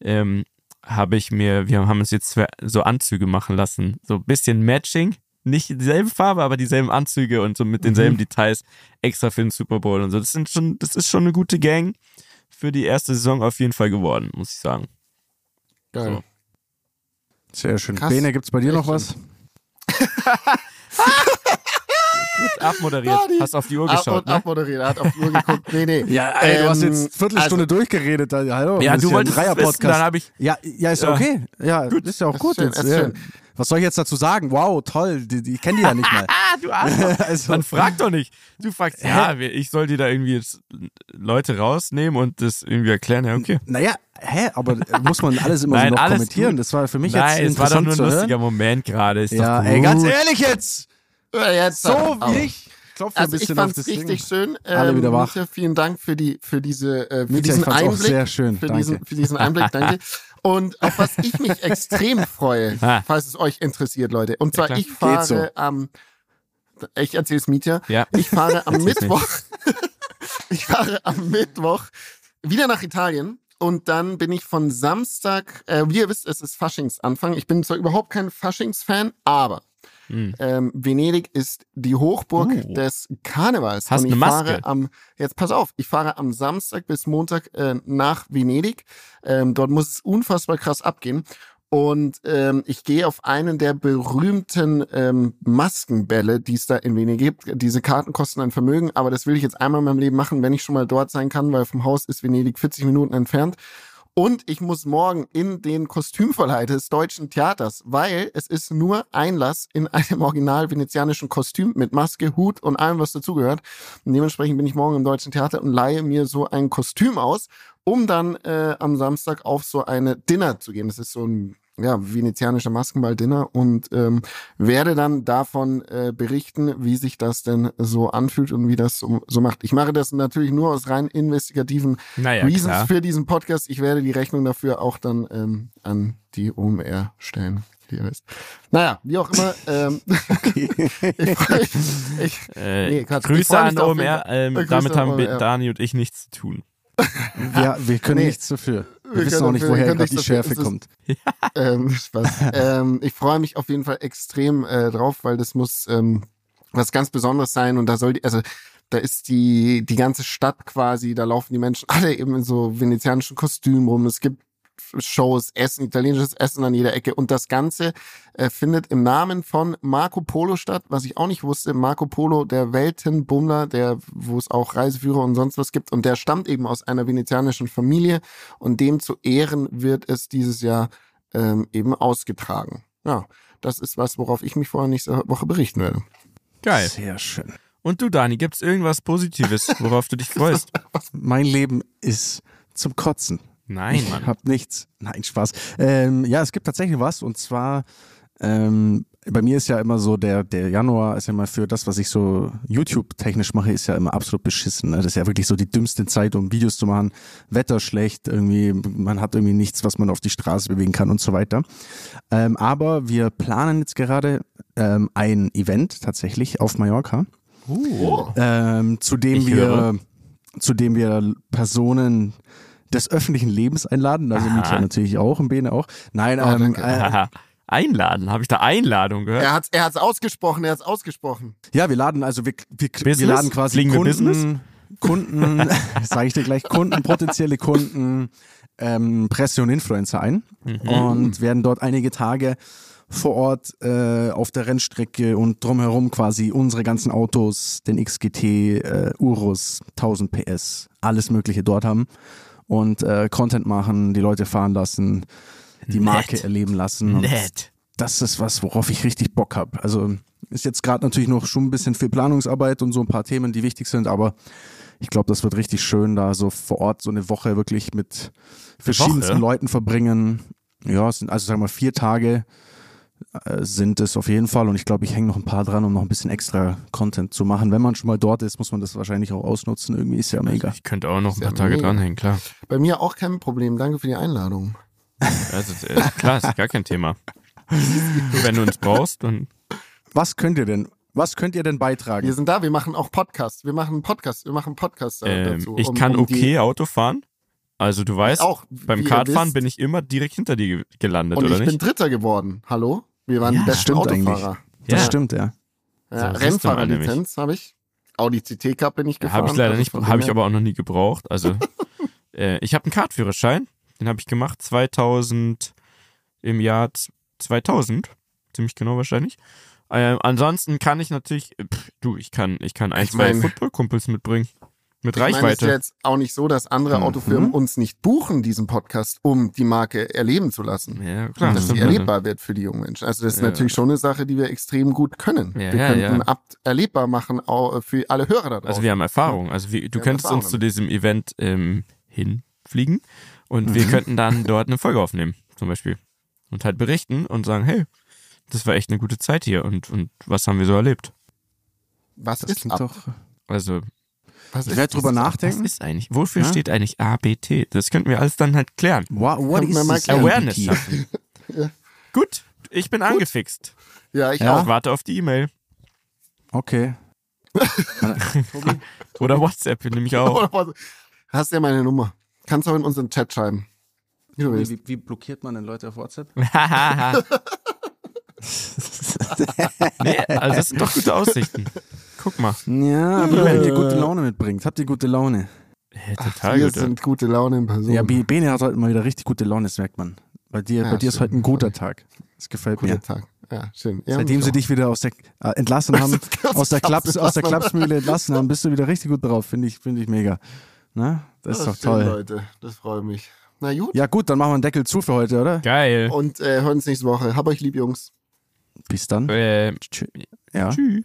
ähm, habe ich mir, wir haben uns jetzt so Anzüge machen lassen, so ein bisschen Matching, nicht dieselbe Farbe, aber dieselben Anzüge und so mit denselben mhm. Details extra für den Super Bowl und so. Das sind schon, das ist schon eine gute Gang für die erste Saison auf jeden Fall geworden, muss ich sagen. Geil. So. Sehr schön. Krass. Bene, gibt's bei dir Echt noch was? Gut, abmoderiert. Party. Hast auf die Uhr geschaut. Ab und ne? Abmoderiert, hat auf die Uhr geguckt. Nee, nee. Ja, ey, ähm, du hast jetzt Viertelstunde also, durchgeredet. Hallo, ja, du wolltest Dreier Podcast. Wissen, dann hab ich ja, ja, ist ja okay. Ja, gut. Ist ja auch ist gut schön, jetzt. Ist ja. schön. Was soll ich jetzt dazu sagen? Wow, toll, die, die kennen die ja nicht mal. Du Arsch. Also, man fragt doch nicht. Du fragst, ja, ich soll dir da irgendwie jetzt Leute rausnehmen und das irgendwie erklären. Ja, okay. Naja, hä, aber muss man alles immer Nein, so noch kommentieren? Gut. Das war für mich Nein, jetzt interessant zu hören. Nein, es war doch nur ein lustiger Moment gerade. Ja, ey, ganz ehrlich jetzt. jetzt so wie ich. Klopfe also ein bisschen ich auf das Ding. Richtig schön. Ähm, Alle wieder wach. Mitja, vielen Dank für, die, für, diese, äh, für Mitja, diesen Einblick. Sehr schön. Für diesen, für diesen Einblick, danke. Und auf was ich mich extrem freue, falls es euch interessiert, Leute. Und zwar, ja, ich fahre so. am, ich erzähle es Mitja, ja. ich fahre am Mittwoch, ich fahre am Mittwoch wieder nach Italien und dann bin ich von Samstag, äh, wie ihr wisst, es ist Faschingsanfang. Ich bin zwar überhaupt kein Faschingsfan, aber hm. ähm, Venedig ist die Hochburg oh. des Karnevals. Hast und ich eine Maske? Fahre am, jetzt pass auf, ich fahre am Samstag bis Montag äh, nach Venedig. Ähm, dort muss es unfassbar krass abgehen. Und ähm, ich gehe auf einen der berühmten ähm, Maskenbälle, die es da in Venedig gibt. Diese Karten kosten ein Vermögen, aber das will ich jetzt einmal in meinem Leben machen, wenn ich schon mal dort sein kann, weil vom Haus ist Venedig vierzig Minuten entfernt. Und ich muss morgen in den Kostümverleih des Deutschen Theaters, weil es ist nur Einlass in einem original venezianischen Kostüm mit Maske, Hut und allem, was dazugehört. Und dementsprechend bin ich morgen im Deutschen Theater und leihe mir so ein Kostüm aus, um dann äh, am Samstag auf so eine Dinner zu gehen. Das ist so ein ja, venezianischer Maskenball-Dinner und ähm, werde dann davon äh, berichten, wie sich das denn so anfühlt und wie das so, so macht. Ich mache das natürlich nur aus rein investigativen naja, Reasons klar. für diesen Podcast. Ich werde die Rechnung dafür auch dann ähm, an die O M R stellen. Naja, wie auch immer. Ähm, okay. ich freu, ich, äh, nee, Katz, Grüße ich an O M R. Ähm, Grüße damit haben O M R. Dani und ich nichts zu tun. Ja, wir können nee. nichts dafür. Wir, wir wissen auch nicht, woher gerade die Schärfe kommt. Ähm, Spaß. ähm, ich freue mich auf jeden Fall extrem äh, drauf, weil das muss ähm, was ganz Besonderes sein und da soll die, also da ist die die ganze Stadt quasi, da laufen die Menschen alle eben in so venezianischen Kostümen rum. Es gibt Shows, Essen, italienisches Essen an jeder Ecke und das Ganze äh, findet im Namen von Marco Polo statt, was ich auch nicht wusste. Marco Polo, der Weltenbummler, der, wo es auch Reiseführer und sonst was gibt und der stammt eben aus einer venezianischen Familie und dem zu Ehren wird es dieses Jahr ähm, eben ausgetragen. Ja, das ist was, worauf ich mich vorher nächste Woche berichten werde. Geil. Sehr schön. Und du, Dani, gibt's irgendwas Positives, worauf du dich freust? Mein Leben ist zum Kotzen. Nein, Mann. Ich hab nichts. Nein, Spaß. Ähm, ja, es gibt tatsächlich was und zwar, ähm, bei mir ist ja immer so, der, der Januar ist ja immer für das, was ich so YouTube-technisch mache, ist ja immer absolut beschissen. Ne? Das ist ja wirklich so die dümmste Zeit, um Videos zu machen. Wetter schlecht, irgendwie, man hat irgendwie nichts, was man auf die Straße bewegen kann und so weiter. Ähm, aber wir planen jetzt gerade ähm, ein Event tatsächlich auf Mallorca, oh. ähm, zu dem wir, zu dem wir Personen des öffentlichen Lebens einladen, also Mitja natürlich auch und Bene auch. Nein, oh, ähm, äh, einladen, habe ich da Einladung gehört? Er hat's, er hat's ausgesprochen, er hat's ausgesprochen. Ja, wir laden also, wir, wir, wir laden quasi Kunden, Kunden, sage ich dir gleich, Kunden, potenzielle Kunden, ähm, Presse und Influencer ein mhm. und werden dort einige Tage vor Ort äh, auf der Rennstrecke und drumherum quasi unsere ganzen Autos, den X G T, äh, Urus, tausend PS, alles mögliche dort haben. Und äh, Content machen, die Leute fahren lassen, die Nett. Marke erleben lassen. Und Nett. Das ist was, worauf ich richtig Bock habe. Also ist jetzt gerade natürlich noch schon ein bisschen viel Planungsarbeit und so ein paar Themen, die wichtig sind, aber ich glaube, das wird richtig schön, da so vor Ort so eine Woche wirklich mit verschiedensten Woche? Leuten verbringen. Ja, es sind also sagen wir mal vier Tage äh, sind es auf jeden Fall und ich glaube, ich hänge noch ein paar dran, um noch ein bisschen extra Content zu machen. Wenn man schon mal dort ist, muss man das wahrscheinlich auch ausnutzen. Irgendwie ist ja mega. Ich könnte auch noch ein paar Tage mega. dranhängen, klar. Bei mir auch kein Problem. Danke für die Einladung. Also, klar, ist gar kein Thema. Wenn du uns brauchst, dann... Was könnt ihr denn, was könnt ihr denn beitragen? Wir sind da, wir machen auch Podcasts. Wir machen Podcasts, wir machen Podcasts ähm, dazu. Ich um, kann um okay Auto fahren. Also du weißt, auch, beim Kartfahren bin ich immer direkt hinter dir gelandet, oder nicht? Und ich bin Dritter geworden. Hallo? Wir waren ja, die besten Autofahrer. Eigentlich. Das ja. stimmt, ja. ja so, Rennfahrerlizenz habe ich. Audi C T Cup bin ich gefahren. Habe ich leider nicht, habe ich aber auch noch nie gebraucht. Also äh, ich habe einen Kartführerschein, den habe ich gemacht zweitausend, im Jahr zweitausend, ziemlich genau wahrscheinlich. Ähm, ansonsten kann ich natürlich, pff, du, ich kann, ich kann ein, ich zwei Football-Kumpels mitbringen. Mit Reichweite. Ich meine, es ist ja jetzt auch nicht so, dass andere mhm. Autofirmen uns nicht buchen, diesen Podcast, um die Marke erleben zu lassen. Ja, klar. Und dass sie erlebbar wird für die jungen Menschen. Also das ist ja. natürlich schon eine Sache, die wir extrem gut können. Ja, wir ja, könnten ja. Abt erlebbar machen auch für alle Hörer da draußen. Also wir haben Erfahrung. Also wir, du wir könntest uns zu diesem Event ähm, hinfliegen und mhm. wir könnten dann dort eine Folge aufnehmen, zum Beispiel. Und halt berichten und sagen, hey, das war echt eine gute Zeit hier und, und was haben wir so erlebt? Was das ist Abt? Doch also... Was ich werde drüber nachdenken. Was ist eigentlich? Wofür ja? steht eigentlich A B T? Das könnten wir alles dann halt klären. What, what is mal klären. Awareness schaffen. ja. Gut, ich bin Gut. angefixt. Ja, ich ja. auch. Warte auf die E-Mail. Okay. Oder WhatsApp, nehme ich auch. Hast du ja meine Nummer. Kannst du auch in unseren Chat schreiben. Wie, du wie, wie blockiert man denn Leute auf WhatsApp? Nee, also das sind doch gute Aussichten. Guck mal. Ja, aber wenn ihr gute Laune mitbringt, habt ihr gute Laune. Hey, total. Ach, wir gute. sind gute Laune in Person. Ja, Bene hat heute mal wieder richtig gute Laune, das merkt man. Bei dir, ja, bei dir ist heute ein guter Tag. Das gefällt guter mir. Guter Tag. Ja, schön. Ja, seitdem sie auch. dich wieder aus der äh, entlassen haben, aus der Klaps, aus der Klapsmühle entlassen haben, bist du wieder richtig gut drauf. Finde ich, finde ich mega. Na, das, das ist doch stimmt, toll. Leute, das freut mich. Na gut. Ja gut, dann machen wir einen Deckel zu für heute, oder? Geil. Und äh, hören uns nächste Woche. Hab euch lieb, Jungs. Bis dann. Äh, Tschüss. Ja. Tschüss.